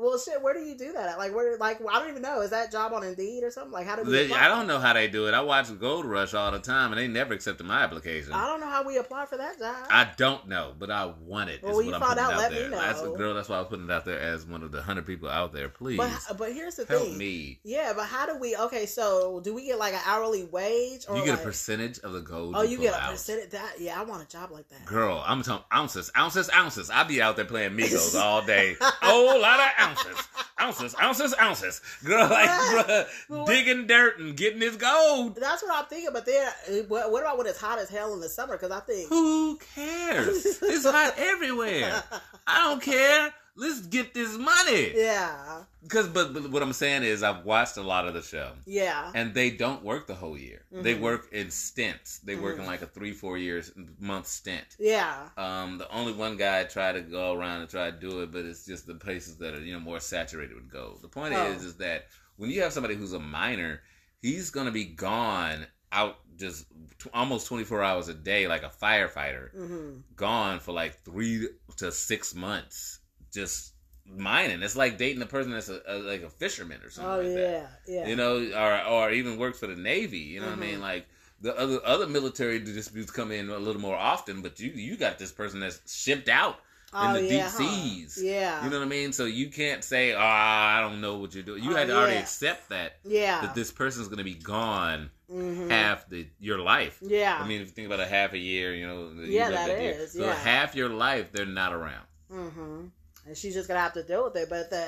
Well, shit, where do you do that at? Like, where, like, I don't even know. Is that job on Indeed or something? Like, how do we they, I don't know how they do it. I watch Gold Rush all the time, and they never accepted my application. I don't know how we apply for that job. I don't know, but I want it. Well, when you I'm find out, out let there. me know. That's, girl, that's why I was putting it out there as one of the hundred people out there. Please. But, but here's the help thing. Help me. Yeah, but how do we, okay, so do we get like an hourly wage? Or you get like, a percentage of the gold Oh, you, you get a out. percentage? That, yeah, I want a job like that. Girl, I'm talking ounces, ounces, ounces. I'll be out there playing Migos all day. Oh, lot of ounces, ounces, ounces, ounces. Girl, like, bruh, well, digging dirt and getting this gold. That's what I'm thinking, but then, what, what about when it's hot as hell in the summer? Because I think... Who cares? It's hot everywhere. I don't care. Let's get this money. Yeah. Because, but, but what I'm saying is, I've watched a lot of the show. Yeah. And they don't work the whole year. Mm-hmm. They work in stints. They mm-hmm. work in like a three, four years, month stint. Yeah. Um, the only one guy tried to go around and try to do it, but it's just the places that are, you know, more saturated with gold. The point oh. is, is that when you have somebody who's a miner, he's going to be gone out just t- almost twenty-four hours a day, like a firefighter, mm-hmm. gone for like three to six months, just mining. It's like dating a person that's a, a, like a fisherman or something oh, like yeah, that. Yeah, yeah. You know, or or even works for the Navy. You know mm-hmm. what I mean? Like the other other military disputes come in a little more often, but you you got this person that's shipped out oh, in the yeah, deep seas. Huh? Yeah. You know what I mean? So you can't say, oh, I don't know what you're doing. You oh, had to yeah. already accept that. Yeah. That this person's going to be gone mm-hmm. half the your life. Yeah. I mean, if you think about a half a year, you know. Yeah, you that, that is. Year. So yeah. half your life, they're not around. Mm-hmm. And she's just gonna have to deal with it. But the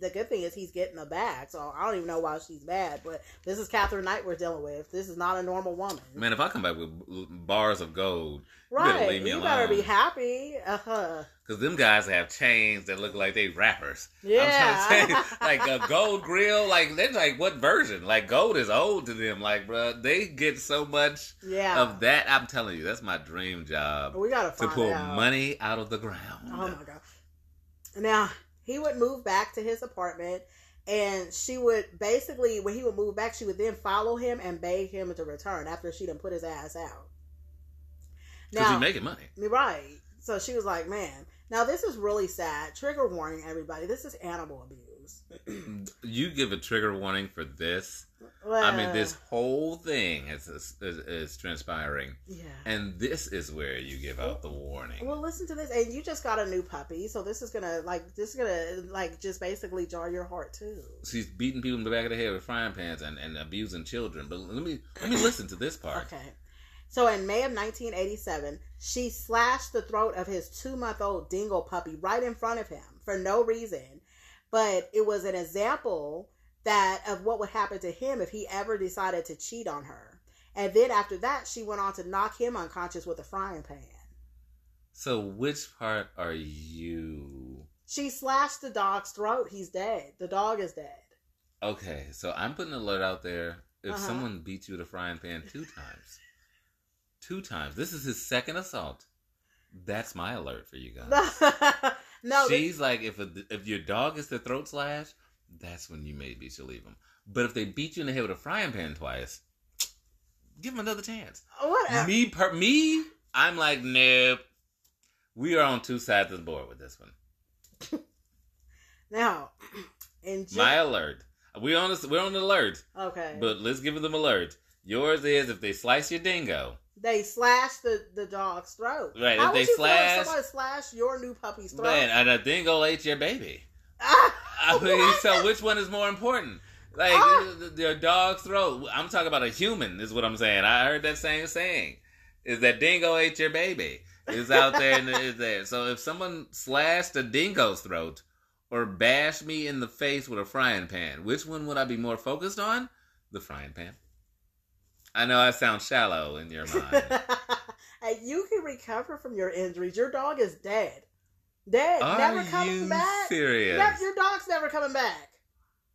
the good thing is he's getting the bag, so I don't even know why she's mad. But this is Katherine Knight we're dealing with. This is not a normal woman. Man, if I come back with bars of gold, right? You better, leave me you alone. better be happy. Uh huh. Because them guys have chains that look like they rappers. Yeah. I'm trying to say, like a gold grill. Like they're like what version? Like gold is old to them. Like bro, they get so much yeah. of that. I'm telling you, that's my dream job. We gotta find to pull out. money out of the ground. Oh my god. Now, he would move back to his apartment, and she would basically, when he would move back, she would then follow him and beg him to return after she done put his ass out. Because he's making money. Right. So she was like, man. Now, this is really sad. Trigger warning, everybody. This is animal abuse. You give a trigger warning for this? Well, I mean, this whole thing is, is, is transpiring. Yeah. And this is where you give out the warning. Well, listen to this. And you just got a new puppy, so this is going to, like, this is going to, like, just basically jar your heart, too. She's beating people in the back of the head with frying pans and, and abusing children. But let me, let me listen to this part. Okay. So, in May of nineteen eighty-seven, she slashed the throat of his two-month-old dingo puppy right in front of him for no reason. But it was an example that of what would happen to him if he ever decided to cheat on her. And then after that, she went on to knock him unconscious with a frying pan. So which part are you? She slashed the dog's throat. He's dead. The dog is dead. Okay, so I'm putting an alert out there. If uh-huh. someone beats you with a frying pan two times, two times, this is his second assault. That's my alert for you guys. No, she's but... like, if a, if your dog is the throat slash, that's when you maybe should leave them. But if they beat you in the head with a frying pan twice, give them another chance. Whatever. Me, per, me, I'm like, nope. We are on two sides of the board with this one. Now, in June, my alert. We're on the, we're on the alert. Okay. But let's give them alert. Yours is if they slice your dingo. They slash the, the dog's throat. Right. How if would they you slash, feel if somebody slash your new puppy's throat? Man, and a dingo ate your baby. I mean, so which one is more important? Like, ah. your dog's throat. I'm talking about a human, is what I'm saying. I heard that same saying. Is that dingo ate your baby. It's out there and it's there. So if someone slashed a dingo's throat, or bash me in the face with a frying pan? Which one would I be more focused on? The frying pan. I know I sound shallow in your mind. Hey, you can recover from your injuries. Your dog is dead. Dead. Are never comes you back. Serious? Yep, your dog's never coming back.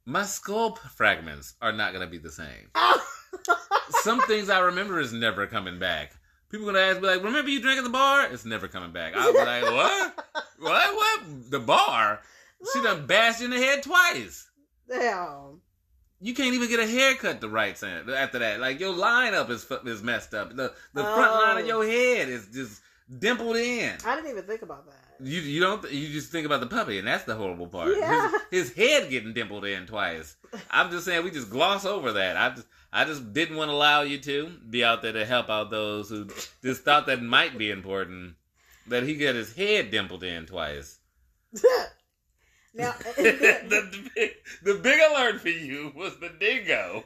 My skull fragments are not going to be the same. Oh. Some things I remember is never coming back. People are going to ask me, like, remember you drank at the bar? It's never coming back. I was like, what? What? What? The bar? What? She done bashed in the head twice. Damn. You can't even get a haircut the right side after that. Like, your lineup is is messed up. The the oh. front line of your head is just dimpled in. I didn't even think about that. You you don't th- you just think about the puppy, and that's the horrible part. Yeah. His, his head getting dimpled in twice. I'm just saying we just gloss over that. I just I just didn't want to allow you to be out there to help out those who just thought that might be important, that he got his head dimpled in twice. Now, the, the, the big alert for you was the dingo.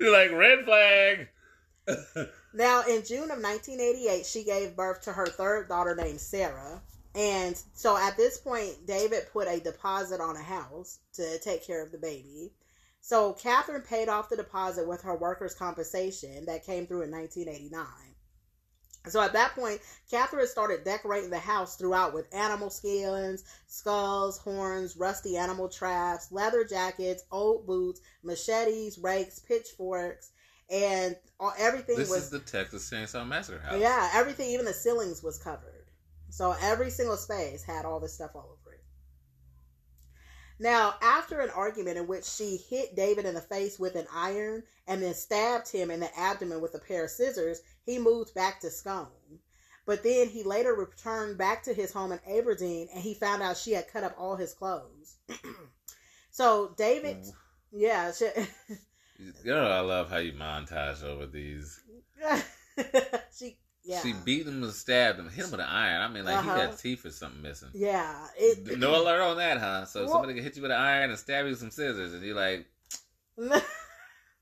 You're like, red flag. Now, in June of nineteen eighty-eight, she gave birth to her third daughter named Sarah. And so at this point, David put a deposit on a house to take care of the baby. So Katherine paid off the deposit with her workers' compensation that came through in nineteen eighty-nine. So at that point, Katherine started decorating the house throughout with animal skins, skulls, horns, rusty animal traps, leather jackets, old boots, machetes, rakes, pitchforks, and all, everything this was... This is the Texas Chainsaw Massacre house. Yeah, everything, even the ceilings was covered. So every single space had all this stuff all over it. Now, after an argument in which she hit David in the face with an iron and then stabbed him in the abdomen with a pair of scissors, he moved back to Scone. But then he later returned back to his home in Aberdeen, and he found out she had cut up all his clothes. So David, oh. yeah. She, girl, I love how you montage over these. she yeah. She beat him and stabbed him, hit him with an iron. I mean, like, uh-huh. he got teeth or something missing. Yeah. It, no alert on that, huh? So well, somebody can hit you with an iron and stab you with some scissors, and you're like...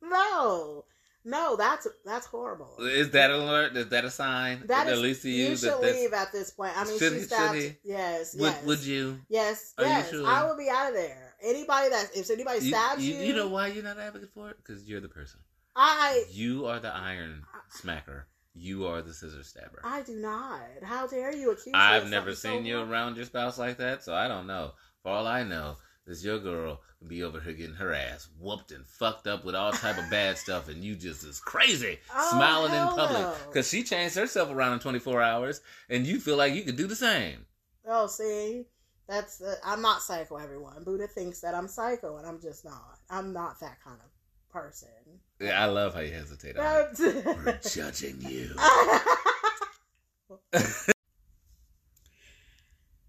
No. No, that's that's horrible. Is that an alert? Is that a sign? That is, at least to you, you should that leave at this point. I mean, should she stabbed... He, he? Yes, would, yes. Would you? Yes, Are yes. You sure? I would be out of there. Anybody that... If anybody stabs you... You, you know why you're not an advocate for it? Because you're the person. I... You are the iron smacker. You are the scissor stabber. I do not. How dare you accuse me? I've never seen so you wrong. Around your spouse like that, so I don't know. For all I know, this your girl could be over here getting her ass whooped and fucked up with all type of bad stuff, and you just is crazy, oh, smiling in public. No. Because she changed herself around in twenty-four hours, and you feel like you could do the same. Oh, see? that's uh, I'm not psycho, everyone. Buddha thinks that I'm psycho, and I'm just not. I'm not that kind of person. Yeah, I love how you hesitate on it. We're judging you.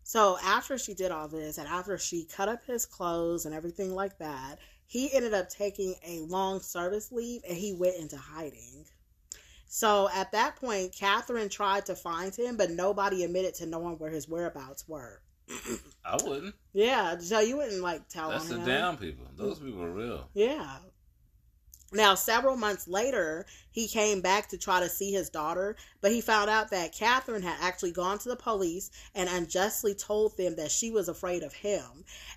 So after she did all this, and after she cut up his clothes and everything like that, he ended up taking a long service leave, and he went into hiding. So at that point, Katherine tried to find him, but nobody admitted to knowing where his whereabouts were. I wouldn't. Yeah, so you wouldn't, like, tell That's on him. That's the down people. Those people are real. Yeah. Now, several months later, he came back to try to see his daughter, but he found out that Katherine had actually gone to the police and unjustly told them that she was afraid of him.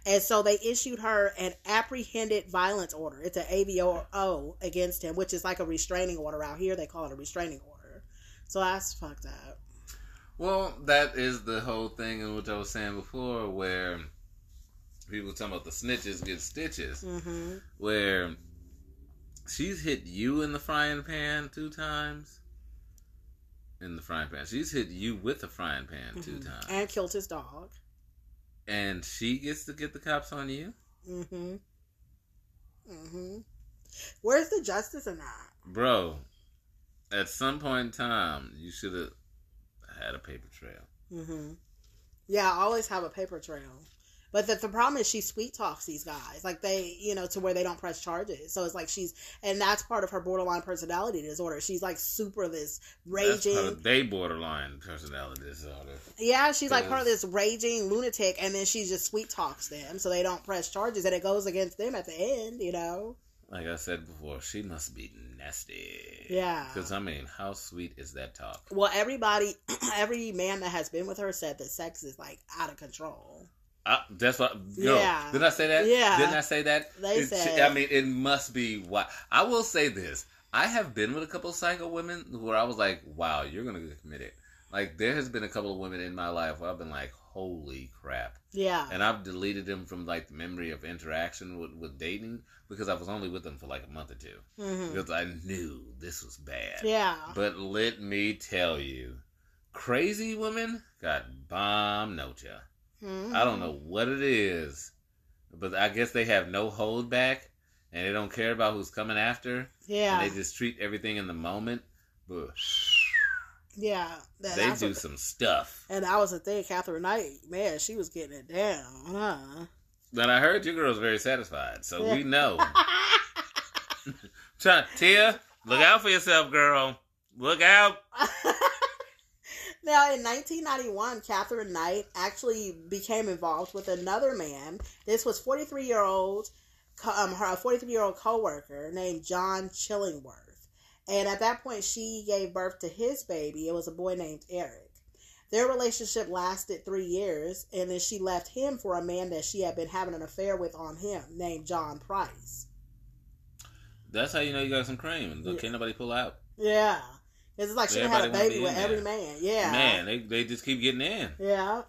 And so they issued her an apprehended violence order. It's an A V O against him, which is like a restraining order. Out here, they call it a restraining order. So that's fucked up. Well, that is the whole thing in which I was saying before, where people talking about the snitches get stitches, mm-hmm. where... She's hit you in the frying pan two times. In the frying pan. She's hit you with a frying pan mm-hmm. two times. And killed his dog. And she gets to get the cops on you? Mm-hmm. Mm-hmm. Where's the justice in that? Bro, at some point in time, you should have had a paper trail. Mm-hmm. Yeah, I always have a paper trail. But the, the problem is she sweet talks these guys. Like, they, you know, to where they don't press charges. So it's like she's, and that's part of her borderline personality disorder. She's like super this raging. That's part of they borderline personality disorder. Yeah, she's like part of this raging lunatic, and then she just sweet talks them so they don't press charges, and it goes against them at the end, you know? Like I said before, she must be nasty. Yeah. Because, I mean, how sweet is that talk? Well, everybody, every man that has been with her said that sex is, like, out of control. Uh, that's what, girl, yeah. Didn't I say that? Yeah. Didn't I say that? They it, said. I mean, it must be wild. I will say this. I have been with a couple of psycho women where I was like, wow, you're going to get committed. Like, there has been a couple of women in my life where I've been like, holy crap. Yeah. And I've deleted them from, like, the memory of interaction with, with dating because I was only with them for, like, a month or two. Mm-hmm. Because I knew this was bad. Yeah. But let me tell you, crazy women got bomb nocha. Mm-hmm. I don't know what it is, but I guess they have no hold back, and they don't care about who's coming after. Yeah. And they just treat everything in the moment. But yeah, that, they do a, some stuff. And that was the thing, Katherine Knight, man, she was getting it down, huh? But I heard your girl's very satisfied, so yeah. We know. Tia, look out for yourself, girl. Look out. Now, in nineteen ninety-one, Katherine Knight actually became involved with another man. This was forty-three-year-old, um, her forty-three-year-old coworker named John Chillingworth. And at that point, she gave birth to his baby. It was a boy named Eric. Their relationship lasted three years, and then she left him for a man that she had been having an affair with on him, named John Price. That's how you know you got some cream. Yeah. Can't nobody pull out. Yeah. It's like she had a baby with every man. Yeah. Man, they, they just keep getting in. Yeah.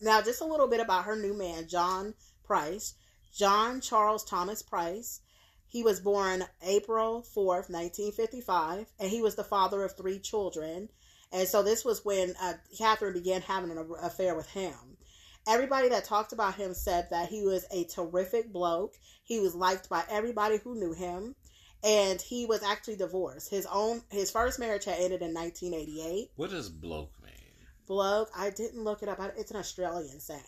Now, just a little bit about her new man, John Price. John Charles Thomas Price. He was born April fourth, nineteen fifty-five, and he was the father of three children. And so this was when uh, Katherine began having an affair with him. Everybody that talked about him said that he was a terrific bloke. He was liked by everybody who knew him. And he was actually divorced. His own, his first marriage had ended in nineteen eighty-eight. What does bloke mean? Bloke, I didn't look it up. I, it's an Australian saying.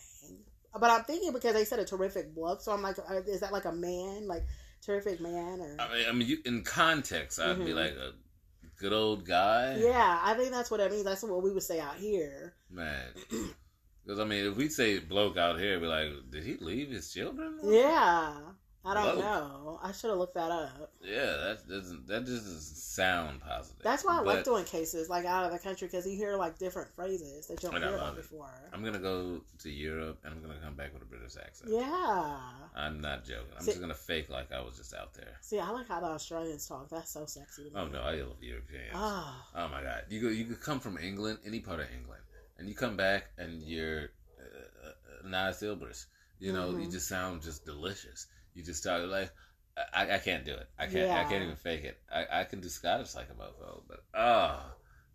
But I'm thinking because they said a terrific bloke, so I'm like, is that like a man? Like, terrific man? Or I mean, I mean you, in context, I'd mm-hmm. be like a good old guy. Yeah, I think that's what I mean. That's what we would say out here. Man. Because, I mean, if we say bloke out here, we're like, did he leave his children? Yeah. I don't Bloke. know. I should have looked that up. Yeah, that doesn't that just doesn't sound positive. That's why I but, like doing cases like out of the country because you hear like different phrases that you don't hear about before. I'm gonna go to Europe and I'm gonna come back with a British accent. Yeah, I'm not joking. I'm see, just gonna fake like I was just out there. See, I like how the Australians talk. That's so sexy to me. Oh no, I love Europeans. Oh, oh my god, you go, you could come from England, any part of England, and you come back and you're uh, uh, Niles Silvers. You know, mm-hmm. you just sound just delicious. You just started like, I, I can't do it. I can't. Yeah. I can't even fake it. I, I can do Scottish like a mofo, but oh,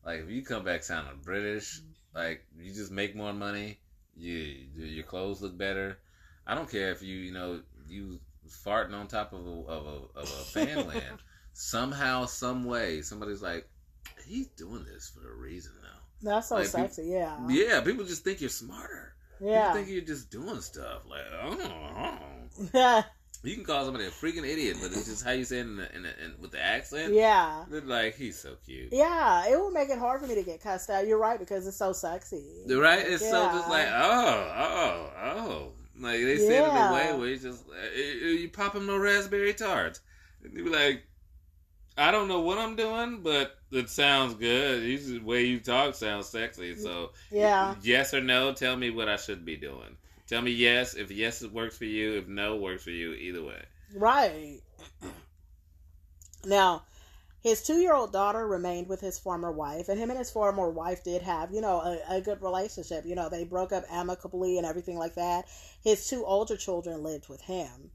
like if you come back sounding British, like you just make more money. You your clothes look better. I don't care if you you know you farting on top of a of a, of a fan land. Somehow, some way, somebody's like, he's doing this for a reason though. That's so like, sexy. People, yeah. Yeah. People just think you're smarter. Yeah. People think you're just doing stuff like oh. Yeah. You can call somebody a freaking idiot, but it's just how you say it in the, in the, in, with the accent. Yeah. They're like, he's so cute. Yeah, it will make it hard for me to get cussed out. You're right, because it's so sexy. Right? It's yeah. so just like, oh, oh, oh. Like, they say yeah. it in a way where it's just, you pop them no raspberry tarts. And you be like, I don't know what I'm doing, but it sounds good. You just, the way you talk sounds sexy. So, yeah. Yes or no, tell me what I should be doing. Tell me yes. If yes, it works for you. If no, works for you. Either way. Right. Now, his two-year-old daughter remained with his former wife, and him and his former wife did have, you know, a, a good relationship. You know, they broke up amicably and everything like that. His two older children lived with him.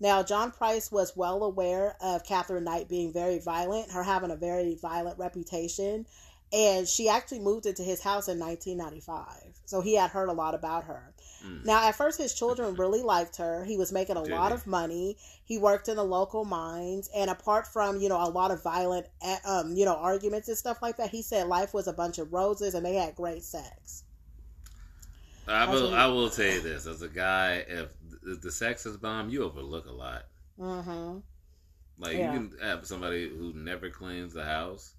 Now, John Price was well aware of Katherine Knight being very violent, her having a very violent reputation, and she actually moved into his house in nineteen ninety-five. So he had heard a lot about her. Mm. Now, at first, his children really liked her. He was making a Did lot he? of money. He worked in the local mines. And apart from, you know, a lot of violent, um, you know, arguments and stuff like that, he said life was a bunch of roses and they had great sex. I will, he- I will tell you this. As a guy, if the sex is bomb, you overlook a lot. Mm-hmm. Like, yeah. you can have somebody who never cleans the house.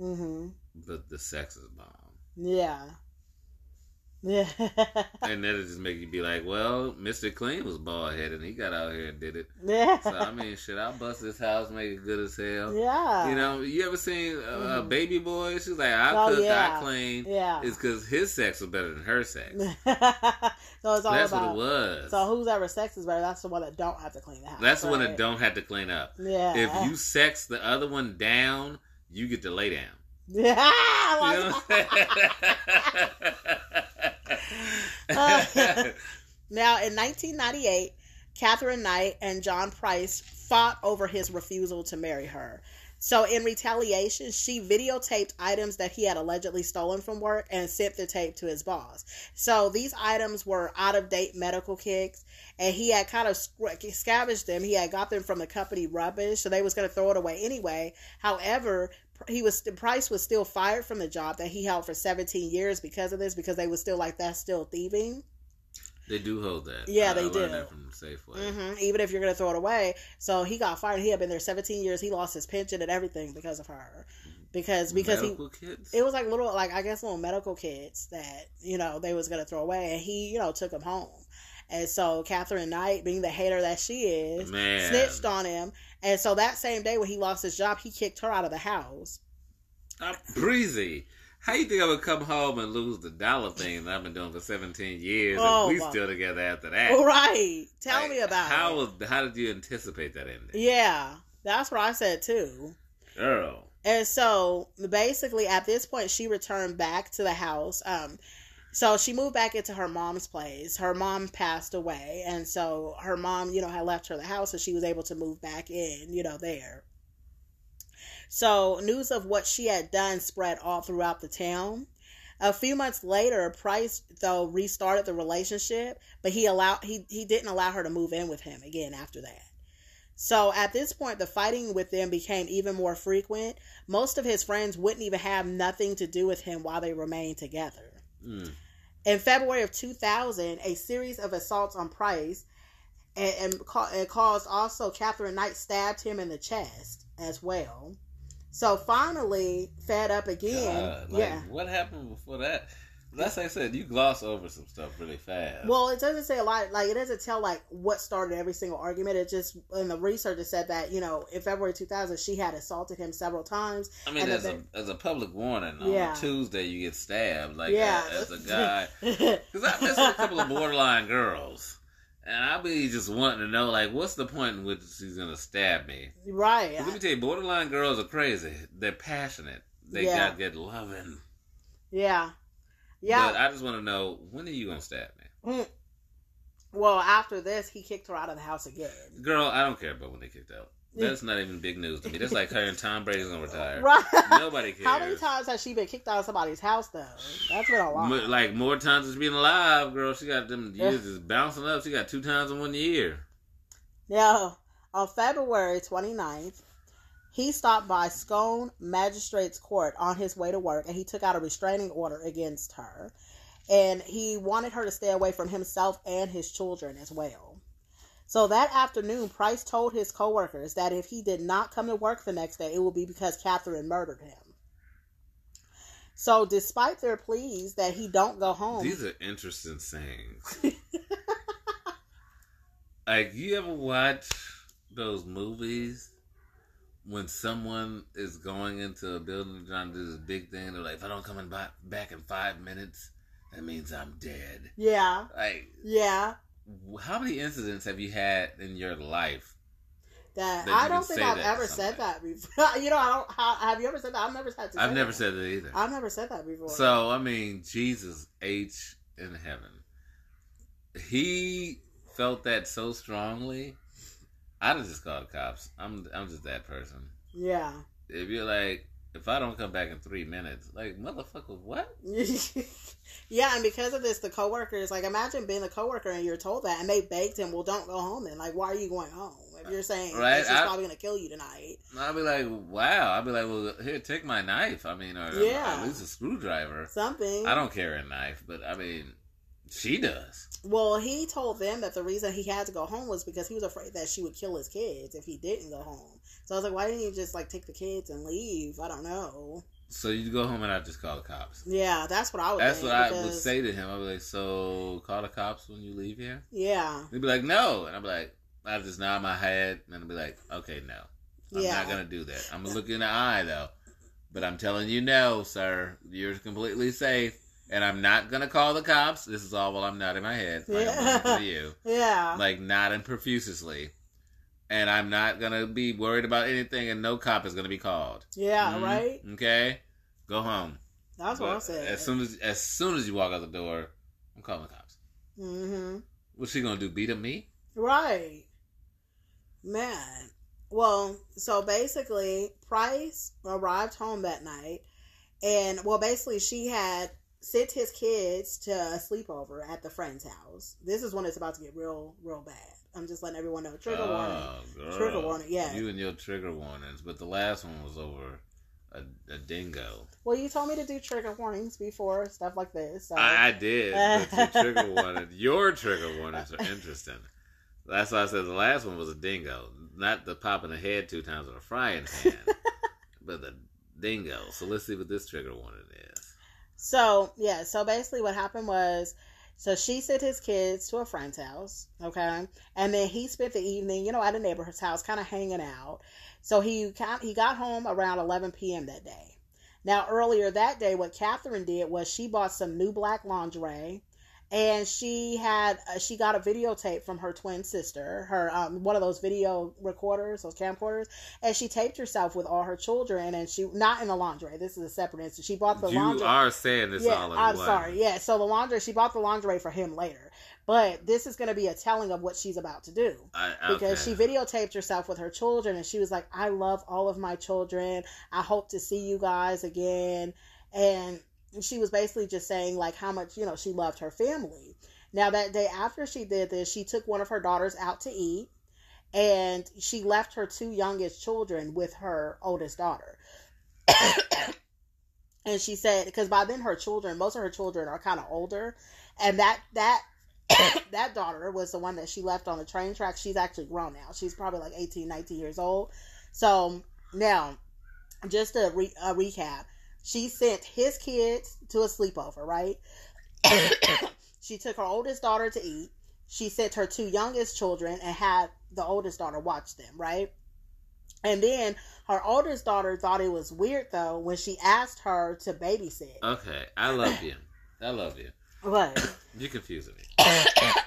Mm-hmm. But the sex is bomb. Yeah. Yeah. And that'll just make you be like, well, Mister Clean was bald-headed and he got out here and did it. Yeah. So, I mean, shit, I'll bust this house, make it good as hell. Yeah. You know, you ever seen a, mm-hmm. a baby boy? She's like, I oh, cooked, yeah. I cleaned. Yeah. It's because his sex was better than her sex. So, it's all so that's about, what it was. So, who's ever sex is better, that's the one that don't have to clean the house. That's the right? one that don't have to clean up. Yeah. If you sex the other one down, you get to lay down. Yeah. You know what I'm uh, now, in nineteen ninety-eight, Katherine Knight and John Price fought over his refusal to marry her. So, in retaliation, she videotaped items that he had allegedly stolen from work and sent the tape to his boss. So, these items were out-of-date medical kits, and he had kind of scavenged them. He had got them from the company rubbish, so they was going to throw it away anyway. However, he was Price was still fired from the job that he held for seventeen years because of this, because they were still like, that's still thieving. They do hold that. Yeah, uh, they I do. That from Safeway. Mm-hmm. Even if you're going to throw it away. So he got fired. He had been there seventeen years. He lost his pension and everything because of her. Because because medical he kids? It was like little like I guess little medical kits that, you know, they was going to throw away, and he, you know, took them home. And so Katherine Knight, being the hater that she is, Man. snitched on him. And so that same day when he lost his job, he kicked her out of the house. I'm breezy. How you think I would come home and lose the dollar thing that I've been doing for seventeen years oh, and we still together after that? Right. Tell like, me about how it. Was, how did you anticipate that ending? Yeah. That's what I said too. Girl. And so basically at this point, she returned back to the house. Um, So she moved back into her mom's place. Her mom passed away. And so her mom, you know, had left her the house, and she was able to move back in, you know, there. So news of what she had done spread all throughout the town. A few months later, Price, though, restarted the relationship, but he allowed he, he didn't allow her to move in with him again after that. So at this point, the fighting with them became even more frequent. Most of his friends wouldn't even have nothing to do with him while they remained together. Mm. In February of two thousand, a series of assaults on Price and, and, ca- and caused also Katherine Knight stabbed him in the chest as well. So finally, fed up again. God, like, yeah. What happened before that? That's like I said, you gloss over some stuff really fast. Well, it doesn't say a lot. Like, it doesn't tell, like, what started every single argument. It just, and the researcher said that, you know, in February two thousand, she had assaulted him several times. I mean, as, they, a, as a public warning, yeah. on Tuesday you get stabbed. Like, yeah. uh, as a guy. Because I've been with a couple of borderline girls. And I be just wanting to know, like, what's the point in which she's going to stab me? Right. Let me tell you, borderline girls are crazy. They're passionate. They yeah. got good loving. Yeah. Yeah. But I just want to know, when are you going to stab me? Mm. Well, after this, he kicked her out of the house again. Girl, I don't care about when they kicked out. That's not even big news to me. That's like her and Tom Brady's going to retire. Right. Nobody cares. How many times has she been kicked out of somebody's house, though? That's been a lot. More, like, more times than she's been alive, girl. She got them years just bouncing up. She got two times in one year. Now, on February twenty-ninth, he stopped by Scone Magistrate's Court on his way to work, and he took out a restraining order against her. And he wanted her to stay away from himself and his children as well. So that afternoon, Price told his co-workers that if he did not come to work the next day, it would be because Katherine murdered him. So despite their pleas that he don't go home... These are interesting things. Like, you ever watch those movies when someone is going into a building trying to do this big thing, they're like, if I don't come in by, back in five minutes, that means I'm dead. Yeah. Like... Yeah. How many incidents have you had in your life? That, that you I don't think I've ever said that before. You know, I don't. How, have you ever said that? I've never had to. I've never that. said that either. I've never said that before. So I mean, Jesus H in heaven, he felt that so strongly. I'd have just called the cops. I'm I'm just that person. Yeah. If you're like, if I don't come back in three minutes, like, motherfucker, what? Yeah, and because of this, the coworkers, like, imagine being a coworker and you're told that, and they begged him, well, don't go home then. Like, why are you going home? If you're saying, right? This is I, probably going to kill you tonight. I'll be like, wow. I'll be like, well, here, take my knife. I mean, or, yeah. or at least a screwdriver. Something. I don't carry a knife, but, I mean, she does. Well, he told them that the reason he had to go home was because he was afraid that she would kill his kids if he didn't go home. So I was like, why didn't you just, like, take the kids and leave? I don't know. So you go home and I just call the cops. Yeah, that's what I would. That's what I would say to him. I was like, "So call the cops when you leave here." Yeah. He'd be like, "No," and I'd be like, "I just nod my head," and I'd be like, "Okay, no, I'm yeah. not gonna do that. I'm gonna look you in the eye though, but I'm telling you, no, sir, you're completely safe, and I'm not gonna call the cops. This is all while I'm nodding my head, like yeah. I'm looking for you, yeah, like nodding profusely." And I'm not going to be worried about anything, and no cop is going to be called. Yeah, mm-hmm. right? Okay? Go home. That's but what I said. As soon as as soon as you walk out the door, I'm calling the cops. Mm-hmm. What's she going to do, beat up me? Right. Man. Well, so basically, Price arrived home that night, and, well, basically she had sent his kids to a sleepover at the friend's house. This is when it's about to get real, real bad. I'm just letting everyone know. Trigger oh, warning. Girl. Trigger warning, yeah. You and your trigger warnings, but the last one was over a, a dingo. Well, you told me to do trigger warnings before, stuff like this. So. I, I did, but your trigger warning, your trigger warnings are interesting. That's why I said the last one was a dingo. Not the popping the head two times with a frying pan, but the dingo. So let's see what this trigger warning is. So, yeah, so basically what happened was, so she sent his kids to a friend's house, okay? And then he spent the evening, you know, at a neighbor's house, kind of hanging out. So he he got home around eleven p.m. that day. Now, earlier that day, what Katherine did was she bought some new black lingerie, and she had uh, she got a videotape from her twin sister, her um, one of those video recorders, those camcorders, and she taped herself with all her children, and she not in the lingerie. This is a separate instance. She bought the you lingerie. You are saying this yeah, all in I'm one. sorry. Yeah. So the lingerie, she bought the lingerie for him later, but this is going to be a telling of what she's about to do I, okay. because she videotaped herself with her children, and she was like, "I love all of my children. I hope to see you guys again," and she was basically just saying, like, how much, you know, she loved her family. Now, that day after she did this, she took one of her daughters out to eat, and she left her two youngest children with her oldest daughter. And she said, because by then her children, most of her children are kind of older, and that, that, that daughter was the one that she left on the train track. She's actually grown now. She's probably like eighteen, nineteen years old. So, now, just to re- a recap, she sent his kids to a sleepover, right? She took her oldest daughter to eat. She sent her two youngest children and had the oldest daughter watch them, right? And then her oldest daughter thought it was weird, though, when she asked her to babysit. Okay, I love you. I love you. What? You're confusing me.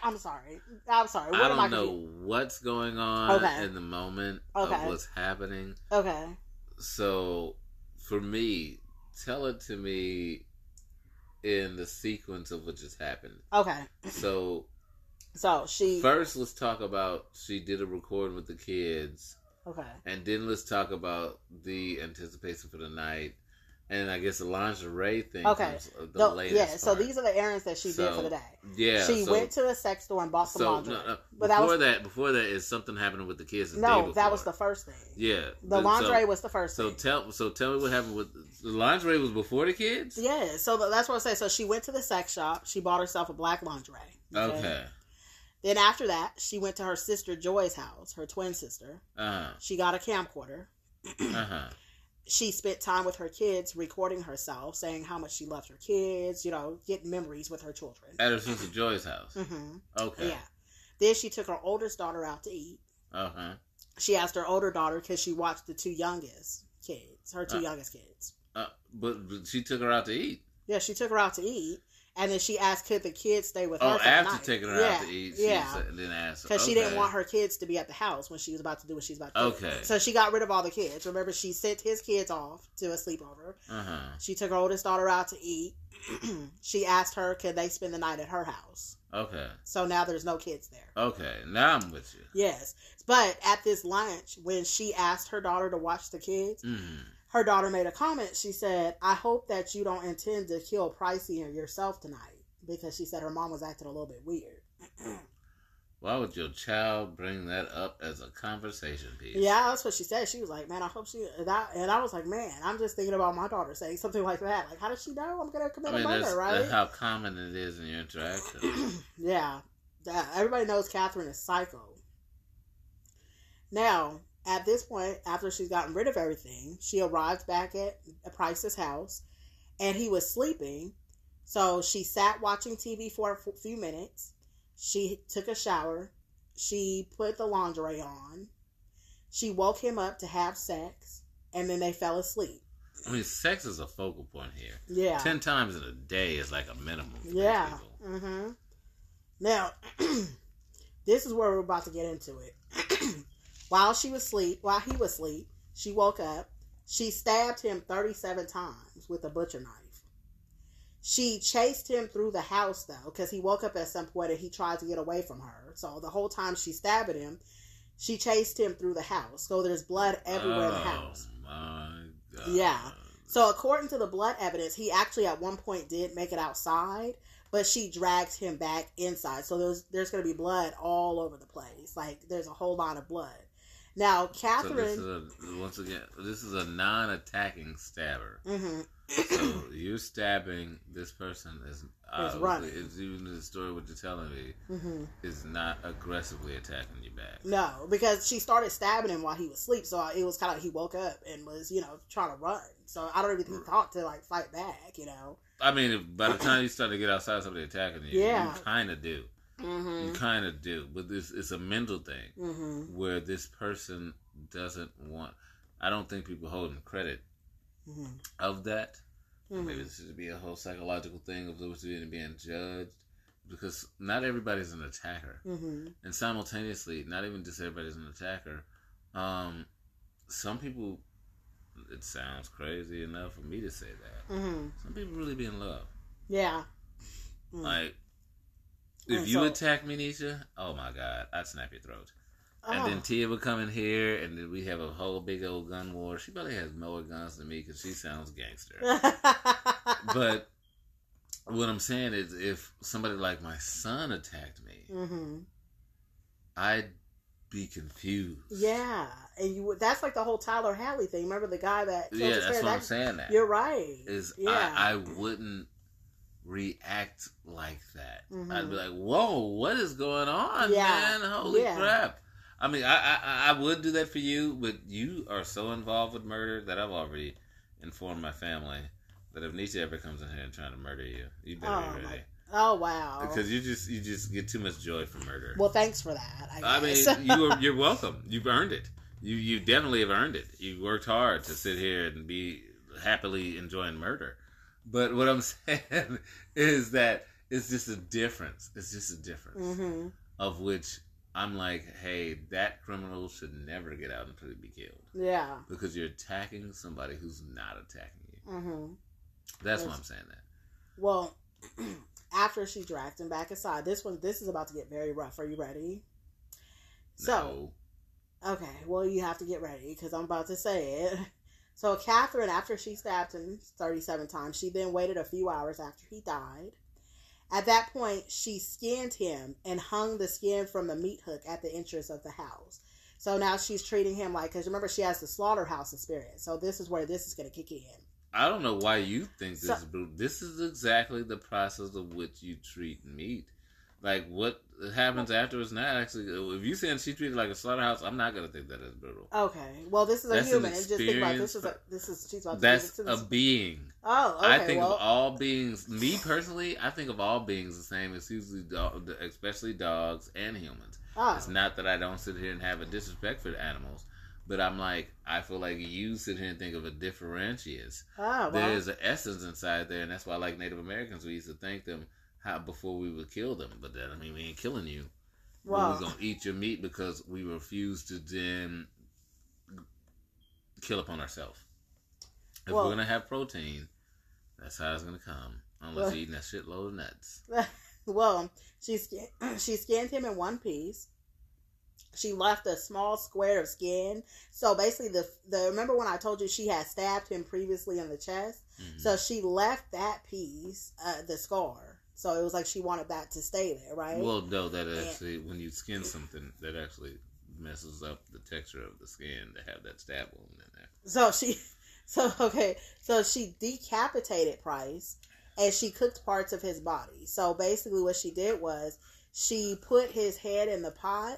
I'm sorry. I'm sorry. What I don't am I know confused? What's going on okay. in the moment okay. of what's happening. Okay. So, for me... Tell it to me in the sequence of what just happened. Okay. So, so she first let's talk about she did a recording with the kids. Okay. And then let's talk about the anticipation for the night, and I guess the lingerie thing. Okay. Comes the the, latest yeah. Part. So these are the errands that she so, did for the day. Yeah. She so, went to a sex store and bought some so, lingerie. No, no, but before that, was, that, before that is something happening with the kids. The no, day that was the first thing. Yeah. The, the lingerie so, was the first. So thing. tell, so tell me what happened with. The lingerie was before the kids? Yeah, so that's what I say. So she went to the sex shop. She bought herself a black lingerie. Okay. okay. Then after that, she went to her sister Joy's house, her twin sister. Uh-huh. She got a camcorder. Uh-huh. She spent time with her kids recording herself, saying how much she loved her kids, you know, getting memories with her children. At her sister Joy's house? Mm-hmm. Okay. Yeah. Then she took her oldest daughter out to eat. Uh-huh. She asked her older daughter because she watched the two youngest kids, her two uh-huh. youngest kids. Uh, but, but she took her out to eat. Yeah, she took her out to eat, and then she asked, "Could the kids stay with oh, her?" Oh, after night? taking her yeah, out to eat, she yeah. said, and then asked because okay. she didn't want her kids to be at the house when she was about to do what she was about to okay. do. Okay, so she got rid of all the kids. Remember, she sent his kids off to a sleepover. Uh-huh. She took her oldest daughter out to eat. She asked her, "Could they spend the night at her house?" Okay. So now there's no kids there. Okay, now I'm with you. Yes, but at this lunch, when she asked her daughter to watch the kids. Mm. Her daughter made a comment. She said, "I hope that you don't intend to kill Pricey or yourself tonight," because she said her mom was acting a little bit weird. Why would your child bring that up as a conversation piece? Yeah, that's what she said. She was like, "Man, I hope she..." And I, and I was like, "Man, I'm just thinking about my daughter saying something like that. Like, how does she know I'm going to commit I mean, a murder, that's, right?" That's how common it is in your interactions. Yeah. Everybody knows Katherine is psycho. Now... At this point, after she's gotten rid of everything, she arrived back at Price's house, and he was sleeping. So she sat watching T V for a few minutes. She took a shower. She put the lingerie on. She woke him up to have sex, and then they fell asleep. I mean, sex is a focal point here. Yeah. Ten times in a day is like a minimum. Yeah. Mm-hmm. Now, this is where we're about to get into it. While she was asleep, while he was asleep, she woke up. She stabbed him thirty-seven times with a butcher knife. She chased him through the house, though, because he woke up at some point and he tried to get away from her. So the whole time she stabbed him, she chased him through the house. So there's blood everywhere oh, in the house. Oh, my God. Yeah. So according to the blood evidence, he actually at one point did make it outside, but she dragged him back inside. So there's, there's going to be blood all over the place. Like, there's a whole lot of blood. Now, Katherine... So this is a, once again, this is a non-attacking stabber. Mm-hmm. So you're stabbing this person is uh, running. It's even the story what you're telling me mm-hmm. is not aggressively attacking you back. No, because she started stabbing him while he was asleep, so it was kind of like he woke up and was you know trying to run. So I don't even think he thought to like fight back. You know. I mean, by the time you start to get outside, somebody attacking you, yeah. you kind of do. Mm-hmm. You kind of do, but this it's a mental thing mm-hmm. where this person doesn't want. I don't think people hold him credit. Mm-hmm. Of that, mm-hmm. maybe this should be a whole psychological thing of those being being judged, because not everybody's an attacker, mm-hmm. and simultaneously, not even just everybody's an attacker. Um, some people, it sounds crazy enough for me to say that. Mm-hmm. Some people really be in love. Yeah, mm-hmm. like if and you so- attack me, Nisha, oh my God, I'd snap your throat. And oh. then Tia would come in here, and then we have a whole big old gun war. She probably has more guns than me because she sounds gangster. But what I'm saying is, if somebody like my son attacked me, mm-hmm. I'd be confused. Yeah, and you—that's like the whole Tyler Halley thing. Remember the guy that? Yeah, that's what that, I'm saying. That you're right. Is yeah. I, I wouldn't react like that. Mm-hmm. I'd be like, "Whoa, what is going on, yeah. man? Holy yeah. crap!" I mean, I, I I would do that for you, but you are so involved with murder that I've already informed my family that if Nisha ever comes in here and trying to murder you, you better oh, be ready. My, oh wow! Because you just you just get too much joy from murder. Well, thanks for that. I, I mean, you are, you're welcome. You've earned it. You you definitely have earned it. You worked hard to sit here and be happily enjoying murder. But what I'm saying is that it's just a difference. It's just a difference mm-hmm. of which. I'm like, hey, that criminal should never get out until they be killed. Yeah. Because you're attacking somebody who's not attacking you. Mm-hmm. That's why I'm saying that. Well, after she dragged him back inside, this one, this is about to get very rough. Are you ready? No. So, okay, well, you have to get ready because I'm about to say it. So, Katherine, after she stabbed him thirty-seven times, she then waited a few hours after he died. At that point, she skinned him and hung the skin from the meat hook at the entrance of the house. So now she's treating him like, because remember, she has the slaughterhouse experience. So this is where this is going to kick in. I don't know why you think this so, is brutal. This is exactly the process of which you treat meat. Like, what happens afterwards not actually... If you're saying she treated like a slaughterhouse, I'm not going to think that is brutal. Okay. Well, this is a That's human. Just think about this. Is a, this is, she's about That's to this. a being. Oh, okay. I think well. of all beings... Me, personally, I think of all beings the same, especially dogs and humans. Oh. It's not that I don't sit here and have a disrespect for the animals, but I'm like, I feel like you sit here and think of a differentius. Oh, wow. There's an essence inside there, and that's why, like Native Americans, we used to thank them How, before we would kill them, but that I mean we ain't killing you. Wow. We're gonna eat your meat because we refuse to then kill upon ourselves. If well, we're gonna have protein, that's how it's gonna come. Unless well, you're eating that shitload of nuts. Well, she she skinned him in one piece. She left a small square of skin. So basically, the the remember when I told you she had stabbed him previously in the chest? Mm-hmm. So she left that piece, uh, the scar. So it was like she wanted that to stay there, right? Well, no, that actually, and, when you skin something, that actually messes up the texture of the skin to have that stab wound in there. So she, so, okay, so she decapitated Price, and she cooked parts of his body. So basically what she did was, she put his head in the pot,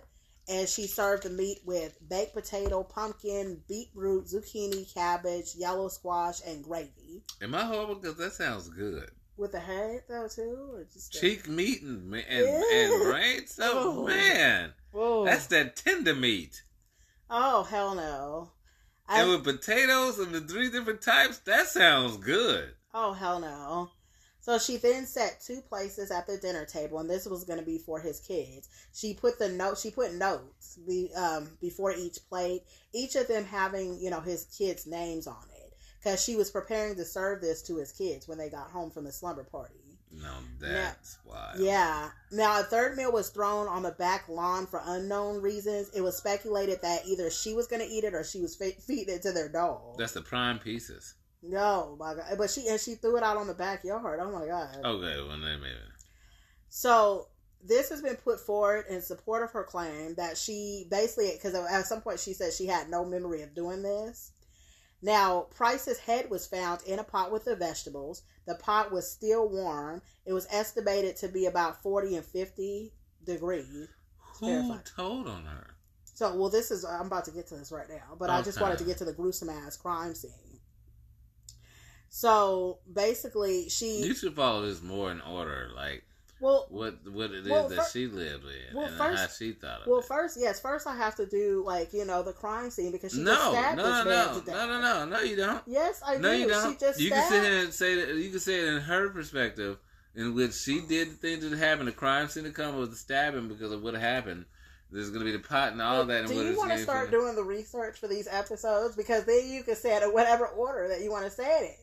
and she served the meat with baked potato, pumpkin, beetroot, zucchini, cabbage, yellow squash, and gravy. Am I horrible? Because that sounds good. With a head, though, too? Or just cheek a... meat and, and, and right? So, oh, man. Whoa. That's that tender meat. Oh, hell no. I... And with potatoes and the three different types, that sounds good. Oh, hell no. So she then set two places at the dinner table, and this was going to be for his kids. She put the note. She put notes the um before each plate, each of them having, you know, his kids' names on it, because she was preparing to serve this to his kids when they got home from the slumber party. No, that's now, wild. Yeah. Now, a third meal was thrown on the back lawn for unknown reasons. It was speculated that either she was going to eat it or she was fe- feeding it to their dog. That's the prime pieces. No, my God. But she and she threw it out on the backyard. Oh, my God. Okay, well, maybe. So, this has been put forward in support of her claim that she basically, because at some point she said she had no memory of doing this. Now, Price's head was found in a pot with the vegetables. The pot was still warm. It was estimated to be about forty and fifty degrees. Who terrifying. Told on her? So, well, this is, I'm about to get to this right now, but okay. I just wanted to get to the gruesome-ass crime scene. So basically, she. You should follow this more in order, like well, what what it is well, that first, she lived in well, and first, how she thought of well, it. Well, first, yes, first I have to do like you know the crime scene because she no, just stabbed no, this no, man no, to death. No, no, no, no, you don't. Yes, I no, do. You don't. She just you stabbed. Can sit here and say that you can say it in her perspective, in which she did the things that happened. The crime scene to come was the stabbing because of what happened. There's going to be the pot and all well, that. And do what you want to start doing the research for these episodes because then you can say it in whatever order that you want to say it in.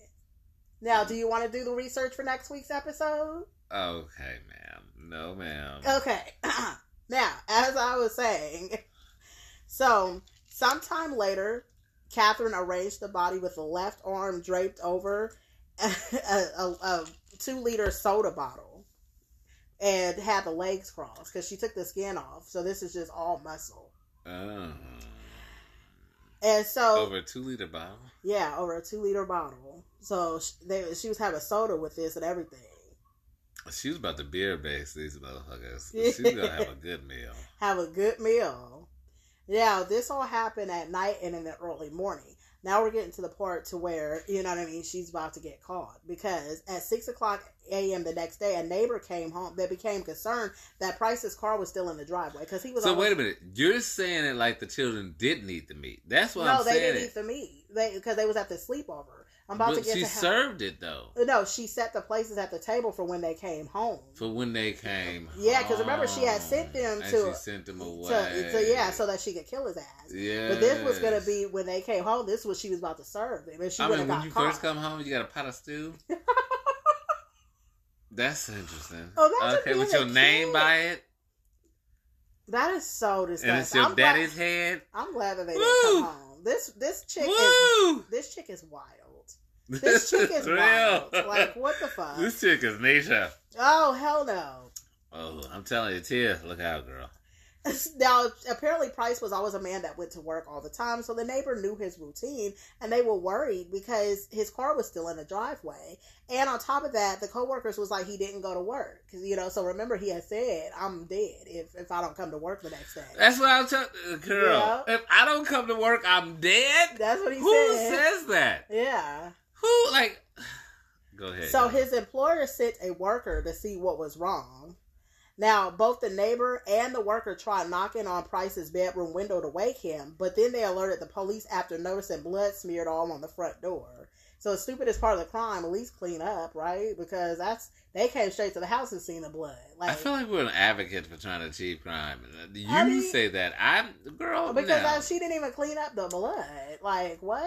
Now, do you want to do the research for next week's episode? Okay, ma'am. No, ma'am. Okay. Now, as I was saying, so sometime later, Katherine arranged the body with the left arm draped over a, a, a two-liter soda bottle and had the legs crossed because she took the skin off. So this is just all muscle. Oh. And so over a two-liter bottle. Yeah, over a two-liter bottle. So she, they, she was having soda with this and everything. She was about to beer base these motherfuckers. She was gonna have a good meal. Have a good meal. Now this all happened at night and in the early morning. Now we're getting to the part to where you know what I mean. She's about to get caught because at six o'clock a m the next day, a neighbor came home that became concerned that Price's car was still in the driveway because he was. So always... wait a minute, you're saying it like the children didn't eat the meat. That's what no, I'm saying. No, they didn't it. eat the meat. They because they was at the sleepover. I'm about but to get. She to served it though. No, she set the places at the table for when they came home. For when they came. Yeah, because remember she had sent them and to. She sent them away. To, to, yeah, so that she could kill his ass. Yeah. But this was gonna be when they came home. This was she was about to serve them. And she I mean, when got you caught. First come home, you got a pot of stew. That's interesting. Oh, okay, with your kid. Name by it. That is so disgusting. And it's your I'm daddy's glad, head. I'm glad that they Woo! Didn't come home. This this chick Woo! Is this chick is wild. This, this chick is, is wild. Like what the fuck? This chick is Nisha. Oh hell no. Oh, I'm telling you, Tia, look out, girl. Now, apparently Price was always a man that went to work all the time, so the neighbor knew his routine, and they were worried because his car was still in the driveway. And on top of that, the coworkers was like, he didn't go to work. You know, so remember he had said, I'm dead if, if I don't come to work the next day. That's what I was telling, girl, you know? If I don't come to work, I'm dead? That's what he Who said. Who says that? Yeah. Who, like, go ahead. So his employer sent a worker to see what was wrong. Now, both the neighbor and the worker tried knocking on Price's bedroom window to wake him, but then they alerted the police after noticing blood smeared all on the front door. So, as stupid as part of the crime, at least clean up, right? Because that's they came straight to the house and seen the blood. Like, I feel like we're an advocate for trying to achieve crime. You I mean, say that. I'm, girl, Because no. I, she didn't even clean up the blood. Like, what?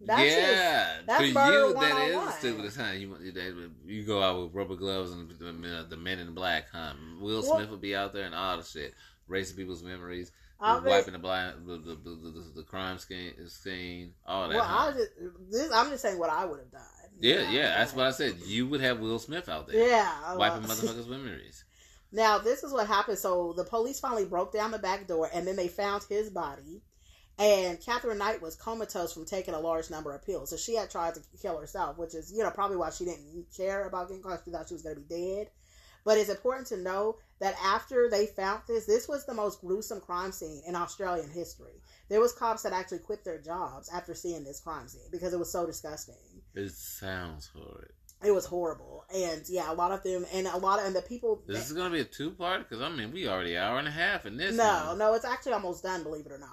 That's yeah, just, that's for you that is the stupidest time. You you, you go out with rubber gloves and uh, the Men in Black, huh? Will Smith well, will be out there and all the shit, racing people's memories, wiping the blind, the, the, the, the, the crime scene, all that. Well, huh? I just this, I'm just saying what I would have done. Yeah, yeah, yeah, that's what I said. You would have Will Smith out there, yeah, wiping well. motherfuckers' memories. Now this is what happened. So the police finally broke down the back door, and then they found his body. And Katherine Knight was comatose from taking a large number of pills. So she had tried to kill herself, which is, you know, probably why she didn't care about getting caught. She thought she was going to be dead. But it's important to know that after they found this, this was the most gruesome crime scene in Australian history. There was cops that actually quit their jobs after seeing this crime scene because it was so disgusting. It sounds horrid. It was horrible. And yeah, a lot of them, and a lot of, and the people. This that, is going to be a two-part? Because, I mean, we already an hour and a half in this. No, hour. no, it's actually almost done, believe it or not.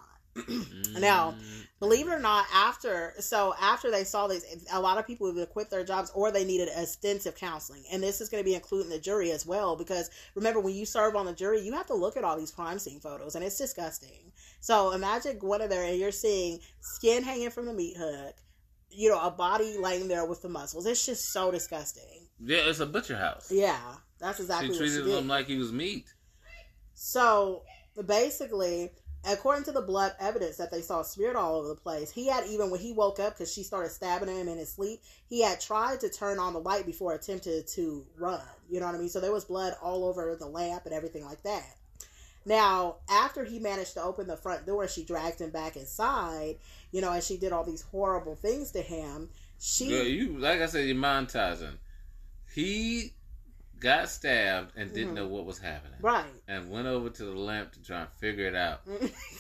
Now, believe it or not, after so after they saw this, a lot of people would quit their jobs or they needed extensive counseling, and this is going to be including the jury as well, because remember, when you serve on the jury, you have to look at all these crime scene photos, and it's disgusting. So imagine going in there and you're seeing skin hanging from the meat hook, you know, a body laying there with the muscles. It's just so disgusting. Yeah, it's a butcher house. Yeah, that's exactly. She treated what she did. Him like he was meat. So basically, according to the blood evidence that they saw smeared all over the place, he had, even when he woke up, because she started stabbing him in his sleep, he had tried to turn on the light before attempted to run. You know what I mean? So there was blood all over the lamp and everything like that. Now, after he managed to open the front door, she dragged him back inside, you know, and she did all these horrible things to him. She, Girl, you, like I said, you're monetizing. He got stabbed and didn't mm-hmm. know what was happening. Right. And went over to the lamp to try and figure it out.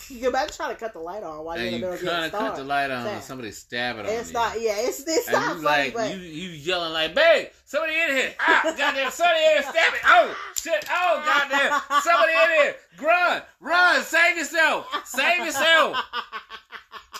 You're about to try to cut the light on while and you're in the middle of getting started. You trying to cut the light on and somebody's stabbing on you. It's not, yeah, it's, it's and not you funny, like, but... you, you yelling like, babe, somebody in here. Ah, goddamn, somebody in here stabbing. Oh, shit. Oh, goddamn. Somebody in here. Run. Run. Save yourself. Save yourself.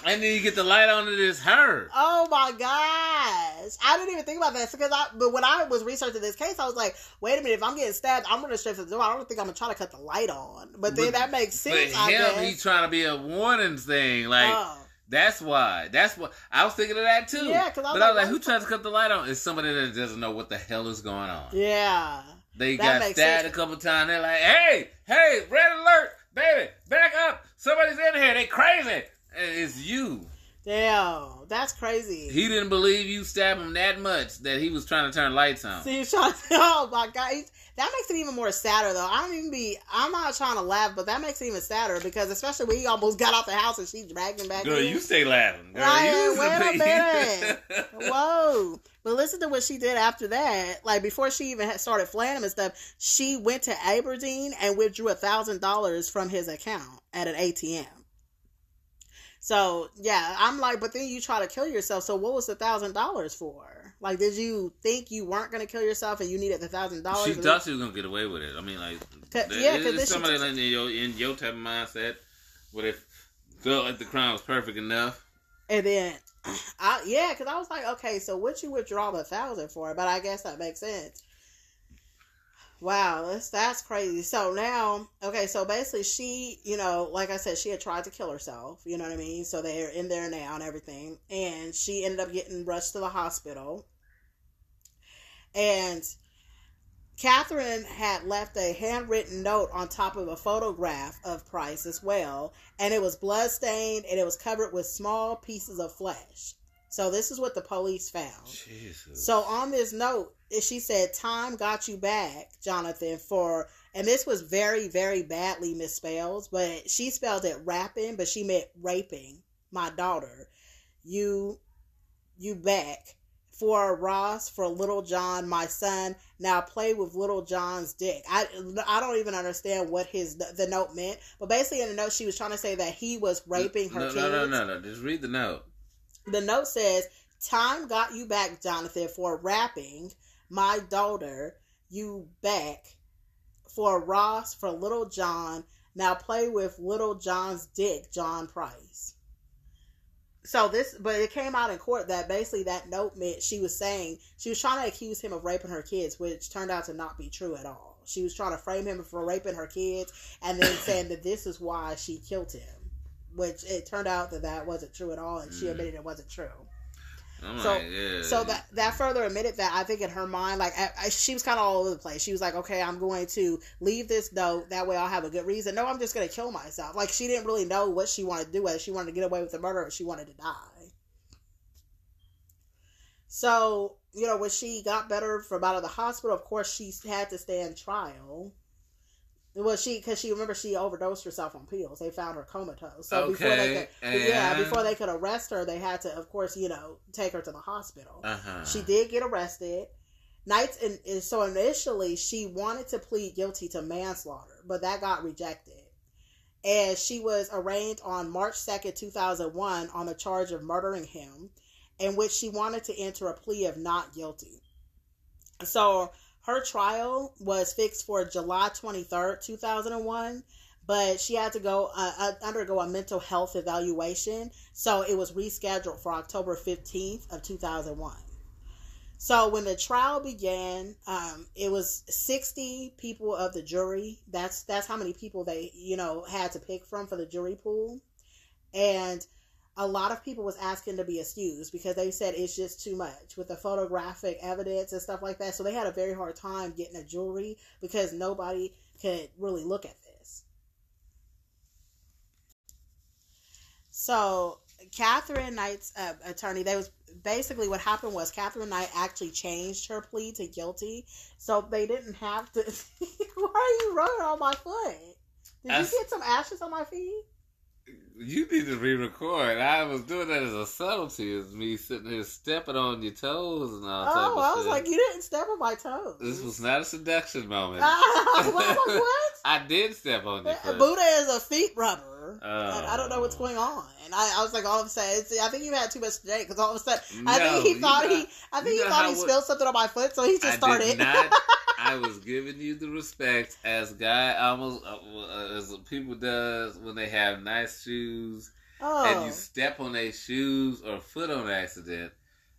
And then you get the light on and it's her. Oh my gosh. I didn't even think about that. Because I, but when I was researching this case, I was like, wait a minute, if I'm getting stabbed, I'm going to straight to the door. I don't think I'm going to try to cut the light on. But then but, that makes sense. But I him, guess. He's trying to be a warning thing. Like, oh. That's why. That's what I was thinking of that too. Yeah, because I was but like, I was like who tries to cut the light on? It's somebody that doesn't know what the hell is going on. Yeah. They that got stabbed sense. a couple times. They're like, hey, hey, red alert, baby, back up. Somebody's in here. They crazy. It's you. Damn, that's crazy. He didn't believe you stabbed him that much that he was trying to turn lights on. See, so oh my God, he's, that makes it even more sadder though. I don't even be. I'm not trying to laugh, but that makes it even sadder because especially when he almost got out the house and she dragged him back. Girl, in. You stay laughing. Girl, right, you wait a minute. Whoa. But listen to what she did after that. Like, before she even had started flaying him and stuff, she went to Aberdeen and withdrew a thousand dollars from his account at an A T M. So, yeah, I'm like, but then you try to kill yourself. So what was the one thousand dollars for? Like, did you think you weren't going to kill yourself and you needed the one thousand dollars? She thought she was going to get away with it. I mean, like, Cause, the, yeah, it's somebody just... in, your, in your type of mindset would have felt like the crime was perfect enough. And then, I, yeah, because I was like, okay, so what you withdraw the one thousand dollars for? But I guess that makes sense. Wow, that's, that's crazy. So now, okay, so basically she, you know, like I said, she had tried to kill herself, you know what I mean? So they're in there now and everything. And she ended up getting rushed to the hospital. And Katherine had left a handwritten note on top of a photograph of Price as well. And it was bloodstained and it was covered with small pieces of flesh. So this is what the police found. Jesus. So on this note, she said, "Time got you back, Jonathan, for," and this was very, very badly misspelled, but she spelled it rapping, but she meant raping my daughter. You, you back for Ross, for little John, my son. Now play with little John's dick. I, I don't even understand what his, the note meant, but basically in the note, she was trying to say that he was raping no, her no, kids. No, no, no, no. Just read the note. The note says, "Time got you back, Jonathan, for rapping my daughter. You back for Ross, for little John. Now play with little John's dick, John Price." So this, but it came out in court that basically that note meant she was saying, she was trying to accuse him of raping her kids, which turned out to not be true at all. She was trying to frame him for raping her kids and then saying that this is why she killed him. Which it turned out that that wasn't true at all, and she admitted it wasn't true. Oh so, my God. So that that further admitted that I think in her mind, like I, I, she was kind of all over the place. She was like, "Okay, I'm going to leave this note. That way, I'll have a good reason. No, I'm just going to kill myself." Like she didn't really know what she wanted to do. Whether she wanted to get away with the murder or she wanted to die. So you know, when she got better from out of the hospital, of course, she had to stand trial. Well, she, because she, remember, she overdosed herself on pills. They found her comatose. So okay. Before they could, yeah, before they could arrest her, they had to, of course, you know, take her to the hospital. Uh-huh. She did get arrested. Knight's and in, so initially she wanted to plead guilty to manslaughter, but that got rejected. And she was arraigned on March second, two thousand one on the charge of murdering him, in which she wanted to enter a plea of not guilty. So her trial was fixed for July twenty-third, two thousand one, but she had to go uh, undergo a mental health evaluation, so it was rescheduled for October fifteenth of two thousand one. So when the trial began, um, it was sixty people of the jury. That's that's how many people they, you know, had to pick from for the jury pool. And a lot of people was asking to be excused because they said it's just too much with the photographic evidence and stuff like that. So they had a very hard time getting a jury because nobody could really look at this. So Katherine Knight's uh, attorney, they was basically what happened was Katherine Knight actually changed her plea to guilty, so they didn't have to. Why are you running on my foot? Did As... you get some ashes on my feet? You need to re-record. I was doing that as a subtlety, as me sitting here stepping on your toes and all. Oh, I was shit. Like, you didn't step on my toes. This was not a seduction moment. Uh, I was like, what? I did step on your toes. Buddha is a feet rubber. Oh. I don't know what's going on. And I, I was like, all of a sudden, I think you had too much today because all of a sudden, no, I think he thought know, he, I think he thought he spilled what, something on my foot, so he just I started. Did not, I was giving you the respect as guy almost uh, as people does when they have nice shoes oh. and you step on their shoes or foot on accident.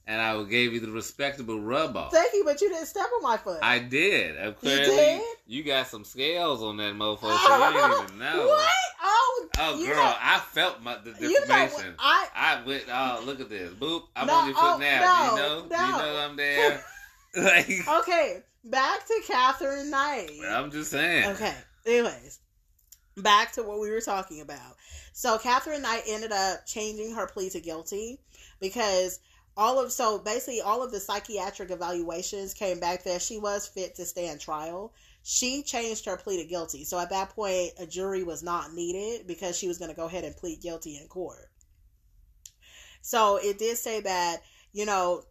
And I gave you the respectable rub off. Thank you, but you didn't step on my foot. I did. Apparently, you did? You got some scales on that mofo. So oh, you didn't even know. What? Oh, oh girl, know, I felt my the deformation. You know, I, I went, oh, look at this. Boop. I'm no, on your foot oh, now. No, do you know? No. Do you know I'm there? Like, okay, back to Katherine Knight. I'm just saying. Okay, anyways. Back to what we were talking about. So Katherine Knight ended up changing her plea to guilty because... All of so basically all of the psychiatric evaluations came back that she was fit to stand trial. She changed her plea to guilty. So at that point, a jury was not needed because she was going to go ahead and plead guilty in court. So it did say that, you know,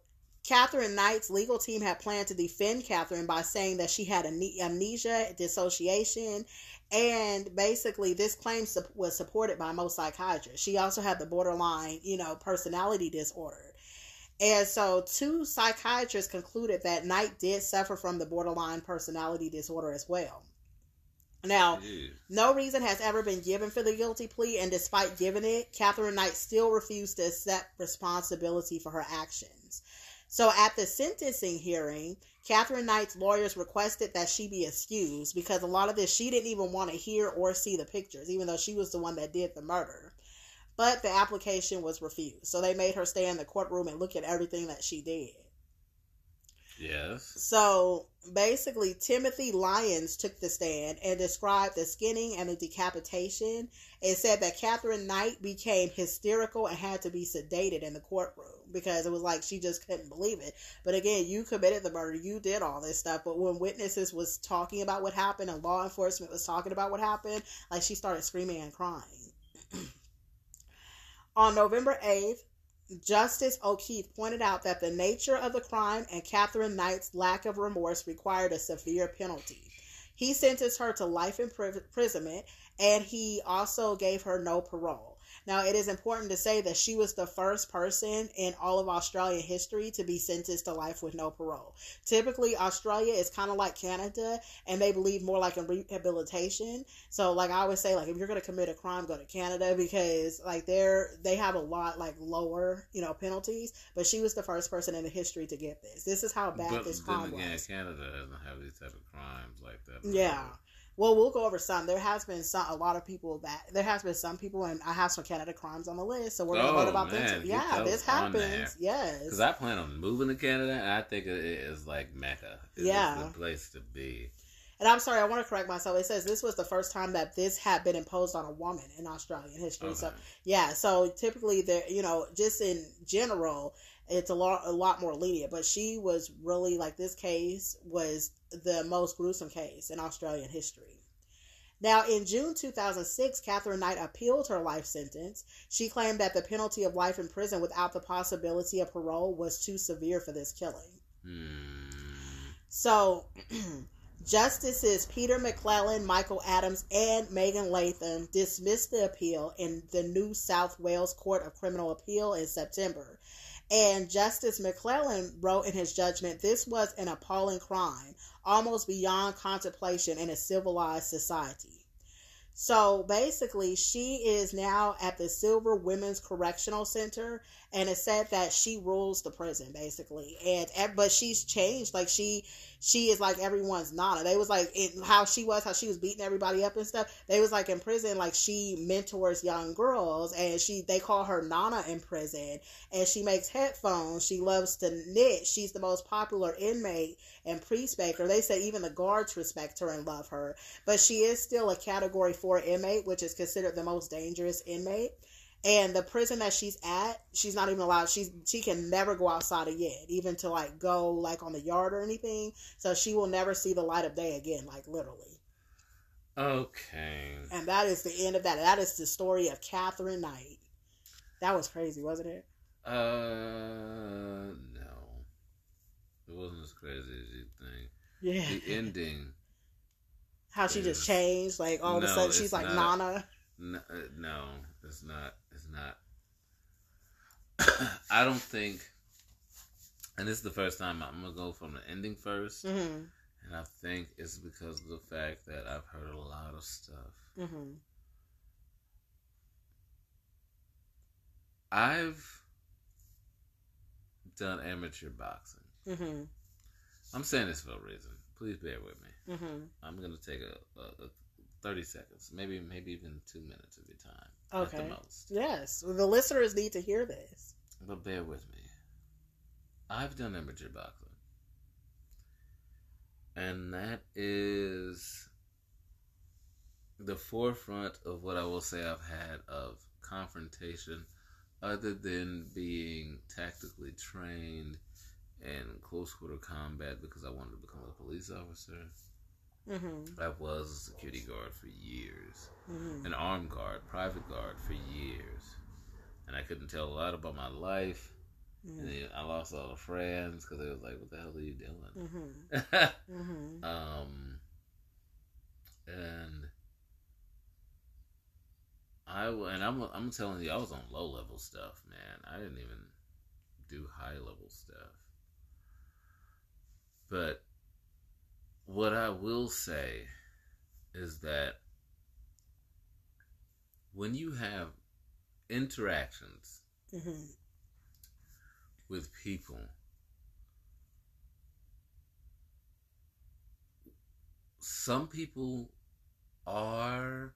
Katherine Knight's legal team had planned to defend Katherine by saying that she had amnesia, dissociation, and basically this claim was supported by most psychiatrists. She also had the borderline, you know, personality disorder. And so two psychiatrists concluded that Knight did suffer from the borderline personality disorder as well. Now, yeah. no reason has ever been given for the guilty plea, and despite giving it, Katherine Knight still refused to accept responsibility for her actions. So at the sentencing hearing, Katherine Knight's lawyers requested that she be excused because a lot of this she didn't even want to hear or see the pictures, even though she was the one that did the murder. But the application was refused. So they made her stay in the courtroom and look at everything that she did. Yes. So basically, Timothy Lyons took the stand and described the skinning and the decapitation and said that Katherine Knight became hysterical and had to be sedated in the courtroom because it was like she just couldn't believe it. But again, you committed the murder. You did all this stuff. But when witnesses was talking about what happened and law enforcement was talking about what happened, like she started screaming and crying. On November eighth, Justice O'Keefe pointed out that the nature of the crime and Katherine Knight's lack of remorse required a severe penalty. He sentenced her to life imprisonment, and he also gave her no parole. Now, it is important to say that she was the first person in all of Australian history to be sentenced to life with no parole. Typically, Australia is kind of like Canada, and they believe more like in rehabilitation. So, like I always say, like if you're going to commit a crime, go to Canada because like they're they have a lot like lower you know penalties. But she was the first person in the history to get this. This is how bad but this crime again, was. Yeah, Canada doesn't have these type of crimes like that. Right? Yeah. Well, we'll go over some. There has been some, a lot of people that, there has been some people, and I have some Canada crimes on the list, so we're going to learn about them too. Yeah, this happens. Yes. Because I plan on moving to Canada, and I think it is like Mecca. It yeah. It's the place to be. And I'm sorry, I want to correct myself. It says this was the first time that this had been imposed on a woman in Australian history. Okay. So, yeah, so typically, there, you know, just in general, it's a lot, a lot more lenient, but she was really, like, this case was the most gruesome case in Australian history. Now, in June two thousand six, Katherine Knight appealed her life sentence. She claimed that the penalty of life in prison without the possibility of parole was too severe for this killing. Hmm. So Justices Peter McClellan, Michael Adams, and Megan Latham dismissed the appeal in the New South Wales Court of Criminal Appeal in September. And Justice McClellan wrote in his judgment, "This was an appalling crime, almost beyond contemplation in a civilized society." So basically, she is now at the Silver Women's Correctional Center, and it said that she rules the prison basically. And but she's changed. Like she, she is like everyone's Nana. They was like in how she was, how she was beating everybody up and stuff. They was like in prison, like she mentors young girls, and she they call her Nana in prison. And she makes headphones. She loves to knit. She's the most popular inmate and priest baker. They say even the guards respect her and love her. But she is still a Category Four inmate, which is considered the most dangerous inmate. And the prison that she's at, she's not even allowed, she's she can never go outside again, even to like go like on the yard or anything. So she will never see the light of day again, like literally. Okay. And that is the end of that. That is the story of Katherine Knight. That was crazy, wasn't it? Uh no. It wasn't as crazy as you think. Yeah. The ending. How she just changed, like all of a sudden she's like Nana. No, no, it's not. It's not. I don't think. And this is the first time I'm gonna go from the ending first, mm-hmm. and I think it's because of the fact that I've heard a lot of stuff. Mm-hmm. I've done amateur boxing. Mm-hmm. I'm saying this for a reason. Please bear with me. Mm-hmm. I'm going to take a, a, a thirty seconds, maybe maybe even two minutes of your time. Okay. At the most. Yes. Well, the listeners need to hear this. But bear with me. I've done amateur boxing. And that is the forefront of what I will say I've had of confrontation, other than being tactically trained and close quarter combat because I wanted to become a police officer. Mm-hmm. I was a security guard for years, mm-hmm. an armed guard, private guard for years, and I couldn't tell a lot about my life. Mm-hmm. And then I lost all the friends because they was like, "What the hell are you doing?" Mm-hmm. mm-hmm. Um, and I and I'm I'm telling you, I was on low level stuff, man. I didn't even do high level stuff. But what I will say is that when you have interactions mm-hmm. with people, some people are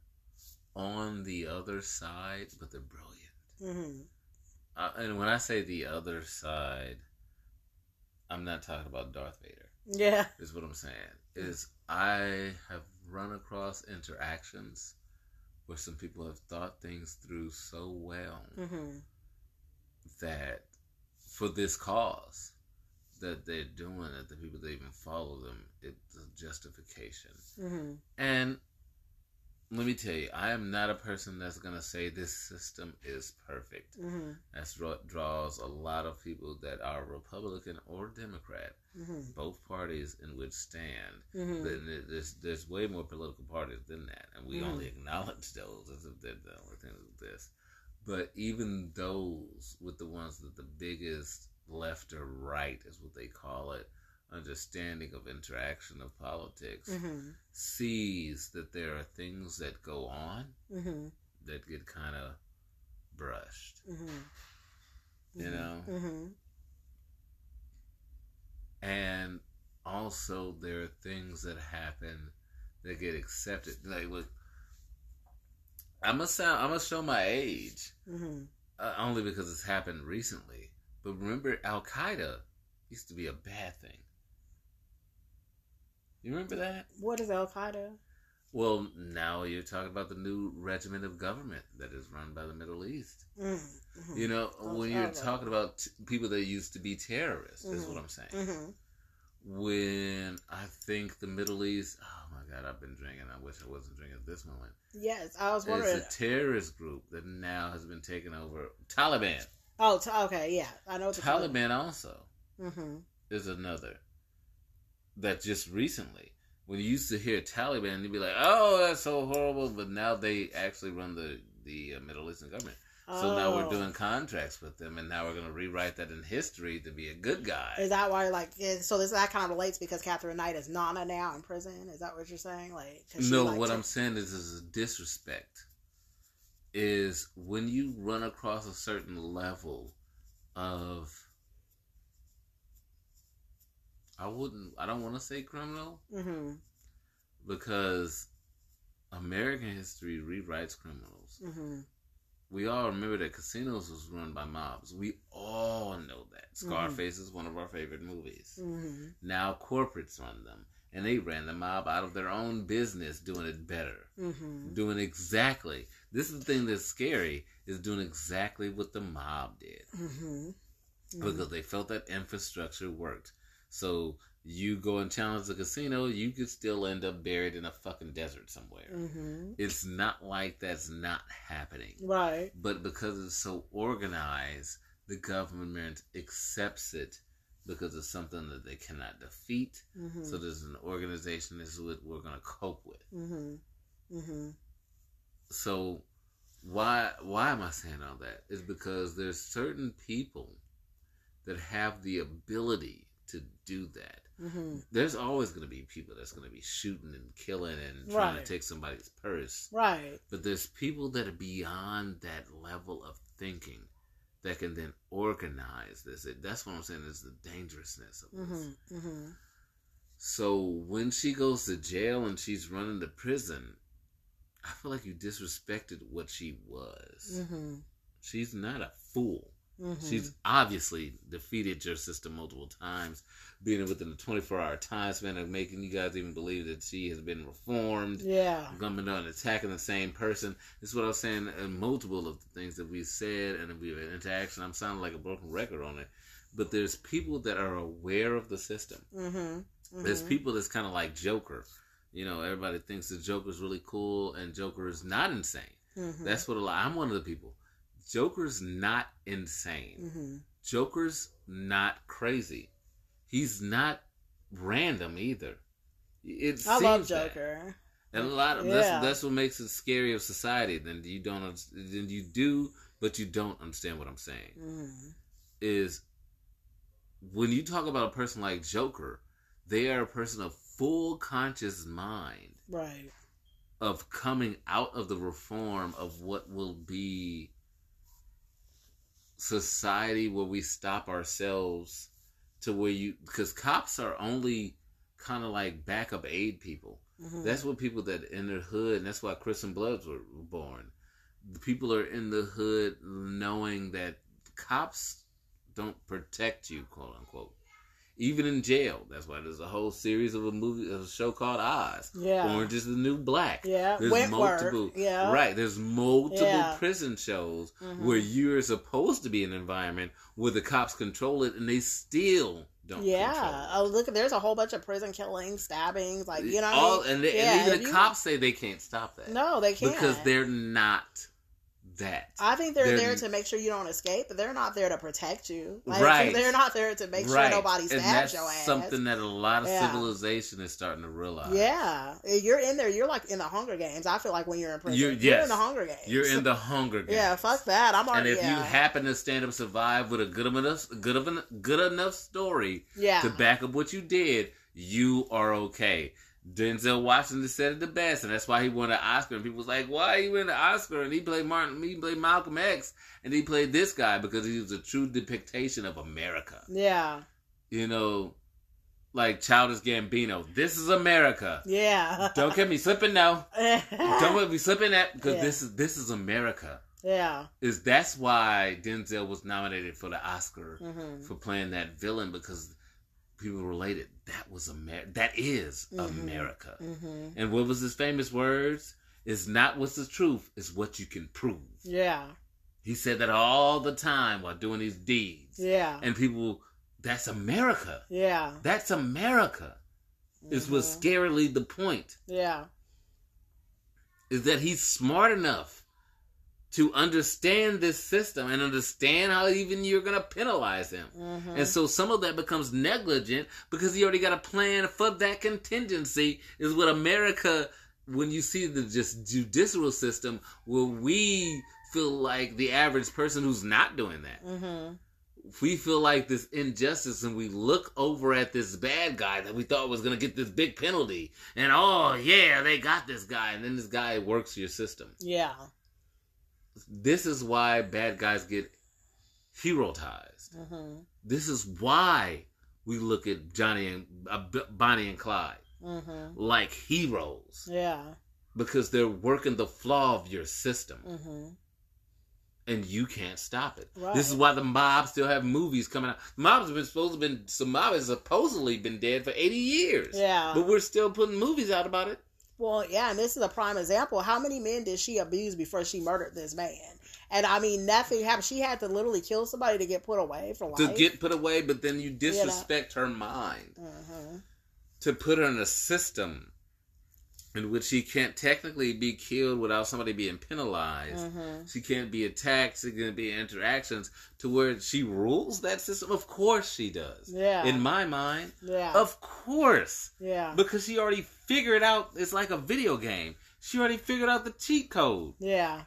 on the other side, but they're brilliant. Mm-hmm. Uh, and when I say the other side, I'm not talking about Darth Vader. Yeah. Is what I'm saying. Is I have run across interactions where some people have thought things through so well mm-hmm. that for this cause that they're doing it, the people that even follow them, it's a justification. Mm-hmm. And let me tell you, I am not a person that's going to say this system is perfect. Mm-hmm. That's what draws a lot of people that are Republican or Democrat. Mm-hmm. Both parties in which stand. Mm-hmm. There's, there's way more political parties than that. And we mm-hmm. only acknowledge those as if they're the only things like this. But even those with the ones that the biggest left or right is what they call it, understanding of interaction of politics mm-hmm. sees that there are things that go on mm-hmm. that get kind of brushed. Mm-hmm. You mm-hmm. know? Mm-hmm. And also there are things that happen that get accepted. Like, look, I'm going to show my age mm-hmm. uh, only because it's happened recently. But remember, Al-Qaeda used to be a bad thing. You remember that? What is Al-Qaeda? Well, now you're talking about the new regiment of government that is run by the Middle East. Mm-hmm. You know, Al-Qaeda. When you're talking about t- people that used to be terrorists, mm-hmm. is what I'm saying. Mm-hmm. When I think the Middle East... Oh, my God, I've been drinking. I wish I wasn't drinking this one. Yes, I was wondering. It's a terrorist group that now has been taken over. Taliban. Oh, t- okay, yeah. I know. Taliban also mm-hmm. is another. that just recently. When you used to hear Taliban, you'd be like, oh, that's so horrible. But now they actually run the, the uh, Middle Eastern government. Oh. So now we're doing contracts with them, and now we're going to rewrite that in history to be a good guy. Is that why, like, yeah, so this that kind of relates because Katherine Knight is Nana now in prison? Is that what you're saying? Like, no, what to- I'm saying is, is a disrespect. Is when you run across a certain level of, I wouldn't, I don't want to say criminal, mm-hmm. because American history rewrites criminals. Mm-hmm. We all remember that Casinos was run by mobs. We all know that. Scarface mm-hmm. is one of our favorite movies. Mm-hmm. Now corporates run them. And they ran the mob out of their own business, doing it better. Mm-hmm. Doing exactly. This is the thing that's scary, is doing exactly what the mob did. Mm-hmm. Mm-hmm. Because they felt that infrastructure worked. So you go and challenge the casino, you could still end up buried in a fucking desert somewhere. Mm-hmm. It's not like that's not happening. Right. But because it's so organized, the government accepts it. Because it's something that they cannot defeat. Mm-hmm. So there's an organization. This is what we're going to cope with. Mm-hmm. Mm-hmm. So why why am I saying all that? It's because there's certain people that have the ability to do that. Mm-hmm. There's always going to be people that's going to be shooting and killing and trying right. to take somebody's purse. Right. But there's people that are beyond that level of thinking. That can then organize this. That's what I'm saying is the dangerousness of this. Mm-hmm, mm-hmm. So when she goes to jail and she's running to prison, I feel like you disrespected what she was. Mm-hmm. She's not a fool. Mm-hmm. She's obviously defeated your system multiple times, being within the twenty-four hour time span of making you guys even believe that she has been reformed. Yeah. Coming on, attacking the same person. This is what I was saying, and multiple of the things that we said and we've had interaction. I'm sounding like a broken record on it. But there's people that are aware of the system. Mm-hmm. Mm-hmm. There's people that's kind of like Joker. You know, everybody thinks the Joker's really cool and Joker is not insane. Mm-hmm. That's what a lot, I'm one of the people. Joker's not insane. Mm-hmm. Joker's not crazy. He's not random either. It I seems love Joker, that. and a lot of yeah. that's, that's what makes it scary of society. Then you don't, then you do, but you don't understand what I'm saying. Mm-hmm. Is when you talk about a person like Joker, they are a person of full conscious mind, right? Of coming out of the reform of what will be. Society where we stop ourselves to where you... Because cops are only kind of like backup aid people. Mm-hmm. That's what people that in the hood... And that's why Crips and Bloods were born. The people are in the hood knowing that cops don't protect you, quote unquote. Even in jail. That's why there's a whole series of a movie, of a show called Oz. Yeah. Orange is the New Black. Yeah. There's Wentworth. multiple. Yeah. Right. There's multiple yeah. prison shows mm-hmm. where you're supposed to be in an environment where the cops control it and they still don't yeah. control it. Oh, look, there's a whole bunch of prison killings, stabbings, like, you know. All, and, they, yeah, and even the you... cops say they can't stop that. No, they can't. Because they're not. That. I think they're, they're there to make sure you don't escape, but they're not there to protect you. Like, right. They're not there to make right. sure nobody stabs your ass. Something that a lot of yeah. civilization is starting to realize. Yeah. You're in there. You're like in the Hunger Games. I feel like when you're in prison. You're, yes. you're in the Hunger Games. You're in the Hunger Games. Yeah, fuck that. I'm already. And if yeah. you happen to stand up survive with a good enough, good enough, good enough story yeah. to back up what you did, you are okay. Denzel Washington said it the best, and that's why he won an Oscar. And people was like, "Why are you winning an Oscar?" And he played Martin, he played Malcolm X, and he played this guy because he was a true depiction of America. Yeah, you know, like Childish Gambino. This is America. Yeah, don't get me slipping now. Don't get me slipping that because yeah. this is this is America. Yeah, is that's why Denzel was nominated for the Oscar mm-hmm. for playing that villain because. People related. That was America. That is mm-hmm. America. Mm-hmm. And what was his famous words? It's not what's the truth. It's what you can prove. Yeah. He said that all the time while doing his deeds. Yeah. And people, that's America. Yeah. That's America. Mm-hmm. Is what's scarily the point. Yeah. Is that he's smart enough to understand this system and understand how even you're going to penalize him. Mm-hmm. And so some of that becomes negligent because he already got a plan for that contingency. Is what America, when you see the just judicial system, where we feel like the average person who's not doing that. Mm-hmm. We feel like this injustice and we look over at this bad guy that we thought was going to get this big penalty. And, oh, yeah, they got this guy. And then this guy works your system. Yeah. This is why bad guys get hero-tized. Mm-hmm. This is why we look at Johnny and uh, Bonnie and Clyde mm-hmm. like heroes. Yeah. Because they're working the flaw of your system. Mm-hmm. And you can't stop it. Right. This is why the mob still have movies coming out. Mobs have been supposed to been some mob has supposedly been dead for eighty years. Yeah, but we're still putting movies out about it. Well, yeah, and this is a prime example. How many men did she abuse before she murdered this man? And I mean, nothing happened. She had to literally kill somebody to get put away for life. To get put away, but then you disrespect you know? her mind mm-hmm. to put her in a system in which she can't technically be killed without somebody being penalized. Mm-hmm. She can't be attacked. She can't be interactions to where she rules that system. Of course she does. Yeah. In my mind. Yeah. Of course. Yeah. Because she already figured out, it's like a video game. She already figured out the cheat code. Yeah.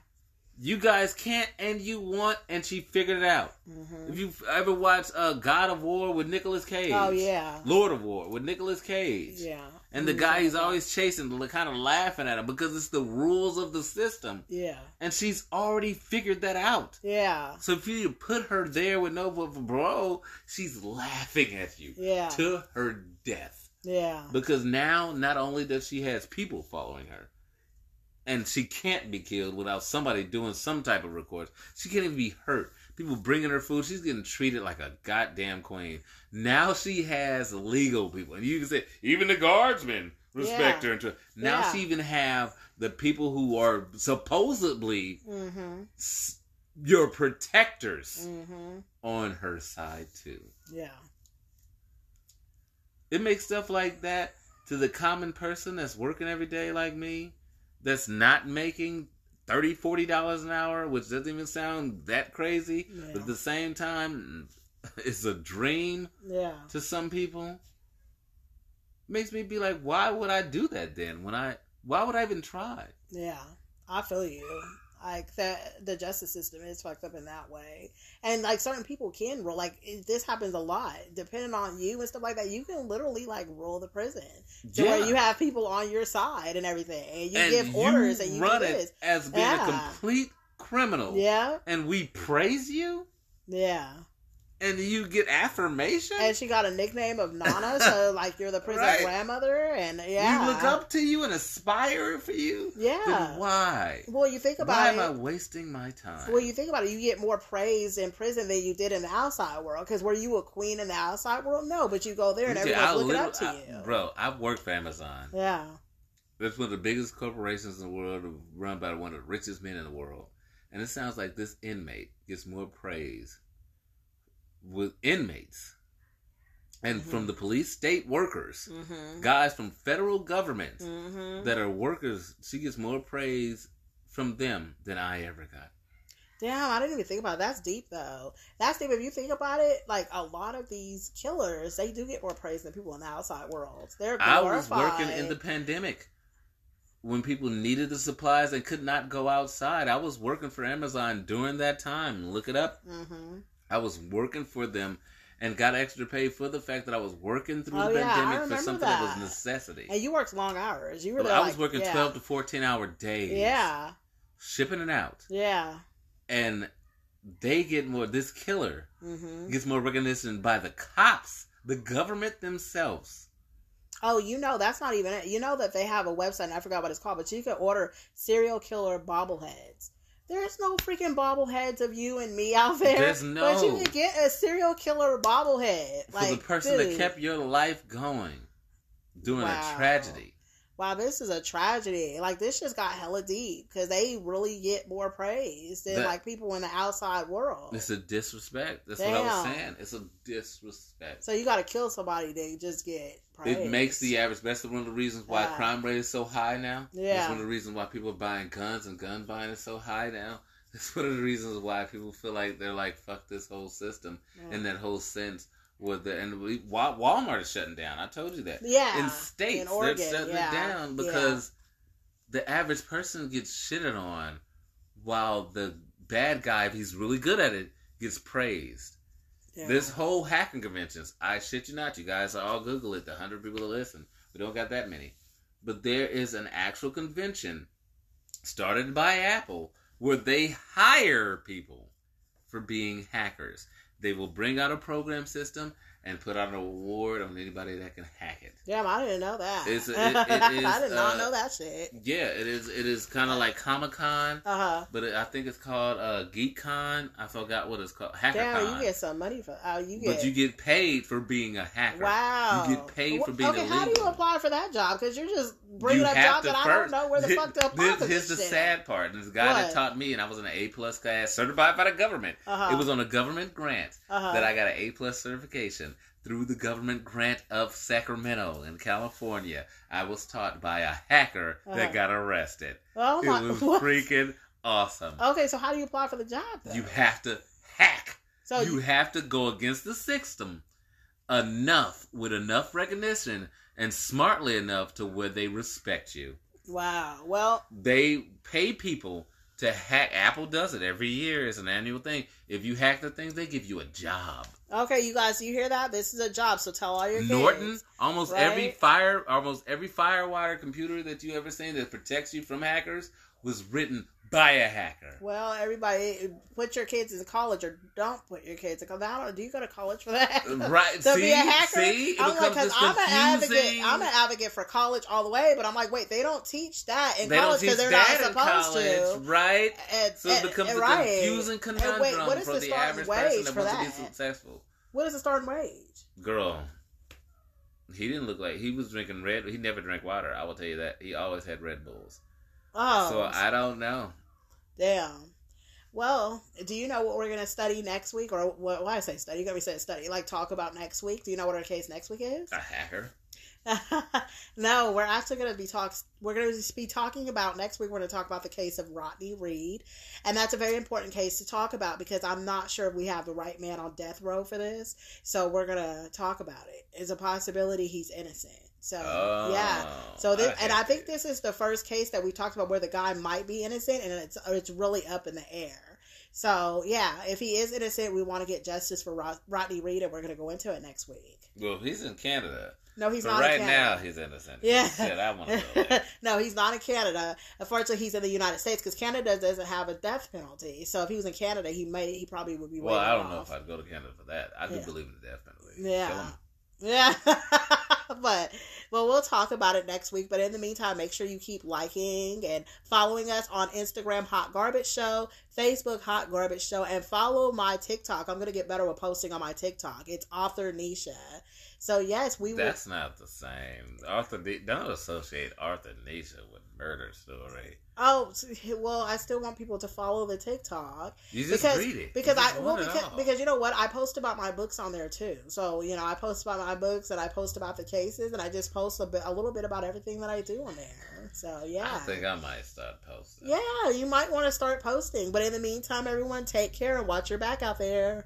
You guys can't and you want, and she figured it out. Mm-hmm. If you've ever watched uh, God of War with Nicolas Cage. Oh, yeah. Lord of War with Nicolas Cage. Yeah. And the guy he's always chasing, kind of laughing at him because it's the rules of the system. Yeah. And she's already figured that out. Yeah. So if you put her there with no bro, she's laughing at you. Yeah. To her death. Yeah. Because now, not only does she has people following her, and she can't be killed without somebody doing some type of recourse. She can't even be hurt. People bringing her food. She's getting treated like a goddamn queen. Now she has legal people. And you can say, even the guardsmen respect yeah. her. And tr- now yeah. she even have the people who are supposedly mm-hmm. s- your protectors mm-hmm. on her side too. Yeah. It makes stuff like that to the common person that's working every day like me, that's not making thirty dollars, forty dollars an hour, which doesn't even sound that crazy. Yeah. But at the same time, it's a dream yeah. to some people. Makes me be like, why would I do that then? When I, why would I even try? Yeah, I feel you. Like, that, the justice system is fucked up in that way. And, like, certain people can rule. Like, it, this happens a lot. Depending on you and stuff like that, you can literally, like, rule the prison. So yeah. where you have people on your side and everything. And you and give you orders and you run do this. It as being yeah. a complete criminal. Yeah. And we praise you? Yeah. And you get affirmation? And she got a nickname of Nana, so, like, you're the prison right. grandmother, and, yeah. we look up to you and aspire for you? Yeah. Then why? Well, you think about why it. Why am I wasting my time? Well, you think about it. You get more praise in prison than you did in the outside world, because were you a queen in the outside world? No, but you go there and everyone's I looking live, up to I, you. Bro, I've worked for Amazon. Yeah. That's one of the biggest corporations in the world, run by one of the richest men in the world. And it sounds like this inmate gets more praise with inmates and mm-hmm. from the police, state workers, mm-hmm. guys from federal government mm-hmm. that are workers. She gets more praise from them than I ever got. Damn, I didn't even think about it. That's deep, though. That's deep. If you think about it, like, a lot of these killers, they do get more praise than people in the outside world. They're glorified. I was working in the pandemic when people needed the supplies and could not go outside. I was working for Amazon during that time. Look it up. Mm-hmm. I was working for them and got extra pay for the fact that I was working through oh, the yeah, pandemic for something that. that was necessity. And you worked long hours. You were. Well, I was like, working yeah. twelve to fourteen hour days. Yeah. Shipping it out. Yeah. And they get more, this killer mm-hmm. gets more recognition by the cops, the government themselves. Oh, you know, that's not even it. You know that they have a website, and I forgot what it's called, but you can order serial killer bobbleheads. There's no freaking bobbleheads of you and me out there. There's no. But you can get a serial killer bobblehead. For like, the person dude. that kept your life going during wow. a tragedy. Wow, this is a tragedy. Like, this just got hella deep because they really get more praise than that, like, people in the outside world. It's a disrespect. That's Damn. what I was saying. It's a disrespect. So you got to kill somebody to just get praise. It makes the average. That's one of the reasons why yeah. crime rate is so high now. Yeah. That's one of the reasons why people are buying guns and gun buying is so high now. It's one of the reasons why people feel like they're like, fuck this whole system. Yeah. And that whole sense with the, and we, Walmart is shutting down. I told you that. Yeah. In states, in Oregon, they're shutting yeah. it down because yeah. the average person gets shitted on while the bad guy, if he's really good at it, gets praised. Yeah. This whole hacking conventions, I shit you not, you guys, I'll Google it. The hundred people that listen. We don't got that many. But there is an actual convention started by Apple where they hire people for being hackers. They will bring out a program system and put out an award on anybody that can hack it. Damn, I didn't know that. It's, it, it, it is, I did not uh, know that shit. Yeah, it is It is kind of like Comic-Con, uh-huh. but it, I think it's called uh, Geek-Con. I forgot what it's called. HackerCon. Damn, you get some money for oh, you get. But you get paid for being a hacker. Wow. You get paid for being okay, illegal. Okay, how do you apply for that job? Because you're just bringing you up jobs that first, I don't know where the this, fuck to apply this, for this Here's the shit. Sad part. And this guy what? That taught me, and I was in an A-plus class, certified by the government. Uh-huh. It was on a government grant uh-huh. that I got an A-plus certification. Through the government grant of Sacramento in California, I was taught by a hacker uh-huh. that got arrested. Oh my, it was what? Freaking awesome. Okay, so how do you apply for the job, though? You have to hack. So you, you have to go against the system enough, with enough recognition, and smartly enough to where they respect you. Wow. Well, they pay people to hack. Apple does it every year. It's an annual thing. If you hack the things, they give you a job. Okay, you guys, you hear that? This is a job, so tell all your kids. Norton, almost right? every fire, almost every firewire computer that you ever seen that protects you from hackers was written by a hacker. Well, everybody, put your kids in college or don't put your kids in college. Do you go to college for that? Right. To see, be a hacker? See, I'm like, because I'm an advocate. I'm an advocate for college all the way, but I'm like, wait, they don't teach that in they college because they're not supposed college, to. Right. And, so and, it becomes and, a right. confusing conundrum wait, what is for the, the average person that, that wants to be successful. What is the starting wage? Girl, he didn't look like he was drinking red. He never drank water. I will tell you that. He always had Red Bulls. Oh. So I don't know. Damn. Well, do you know what we're going to study next week? Or what? Why I say study? You got me saying study. Like talk about next week. Do you know what our case next week is? A hacker. No, we're actually going to be talk. We're going to be talking about next week. We're going to talk about the case of Rodney Reed, and that's a very important case to talk about because I'm not sure if we have the right man on death row for this. So we're going to talk about it. It's a possibility he's innocent. So oh, yeah, so this, I and I think it. This is the first case that we talked about where the guy might be innocent, and it's it's really up in the air. So yeah, if he is innocent, we want to get justice for Rod- Rodney Reed, and we're going to go into it next week. Well, he's in Canada. No, he's but not right in Canada. Right now, he's innocent. Yeah. He said, I want to go there. No, he's not in Canada. Unfortunately, he's in the United States because Canada doesn't have a death penalty. So if he was in Canada, he may he probably would be. Well, I don't off. know if I'd go to Canada for that. I do yeah. believe in the death penalty. Yeah. Yeah. But well, we'll talk about it next week. But in the meantime, make sure you keep liking and following us on Instagram, Hot Garbage Show, Facebook, Hot Garbage Show, and follow my TikTok. I'm gonna get better with posting on my TikTok. It's Authornisha. So yes, we. That's will... not the same. Arthur, don't associate Authornisha with murder story. Oh well, I still want people to follow the TikTok. You just because, read it because I well because, because you know what, I post about my books on there too. So you know I post about my books and I post about the cases and I just post a bit, a little bit about everything that I do on there. So yeah, I think I might start posting. Yeah, you might want to start posting. But in the meantime, everyone, take care and watch your back out there.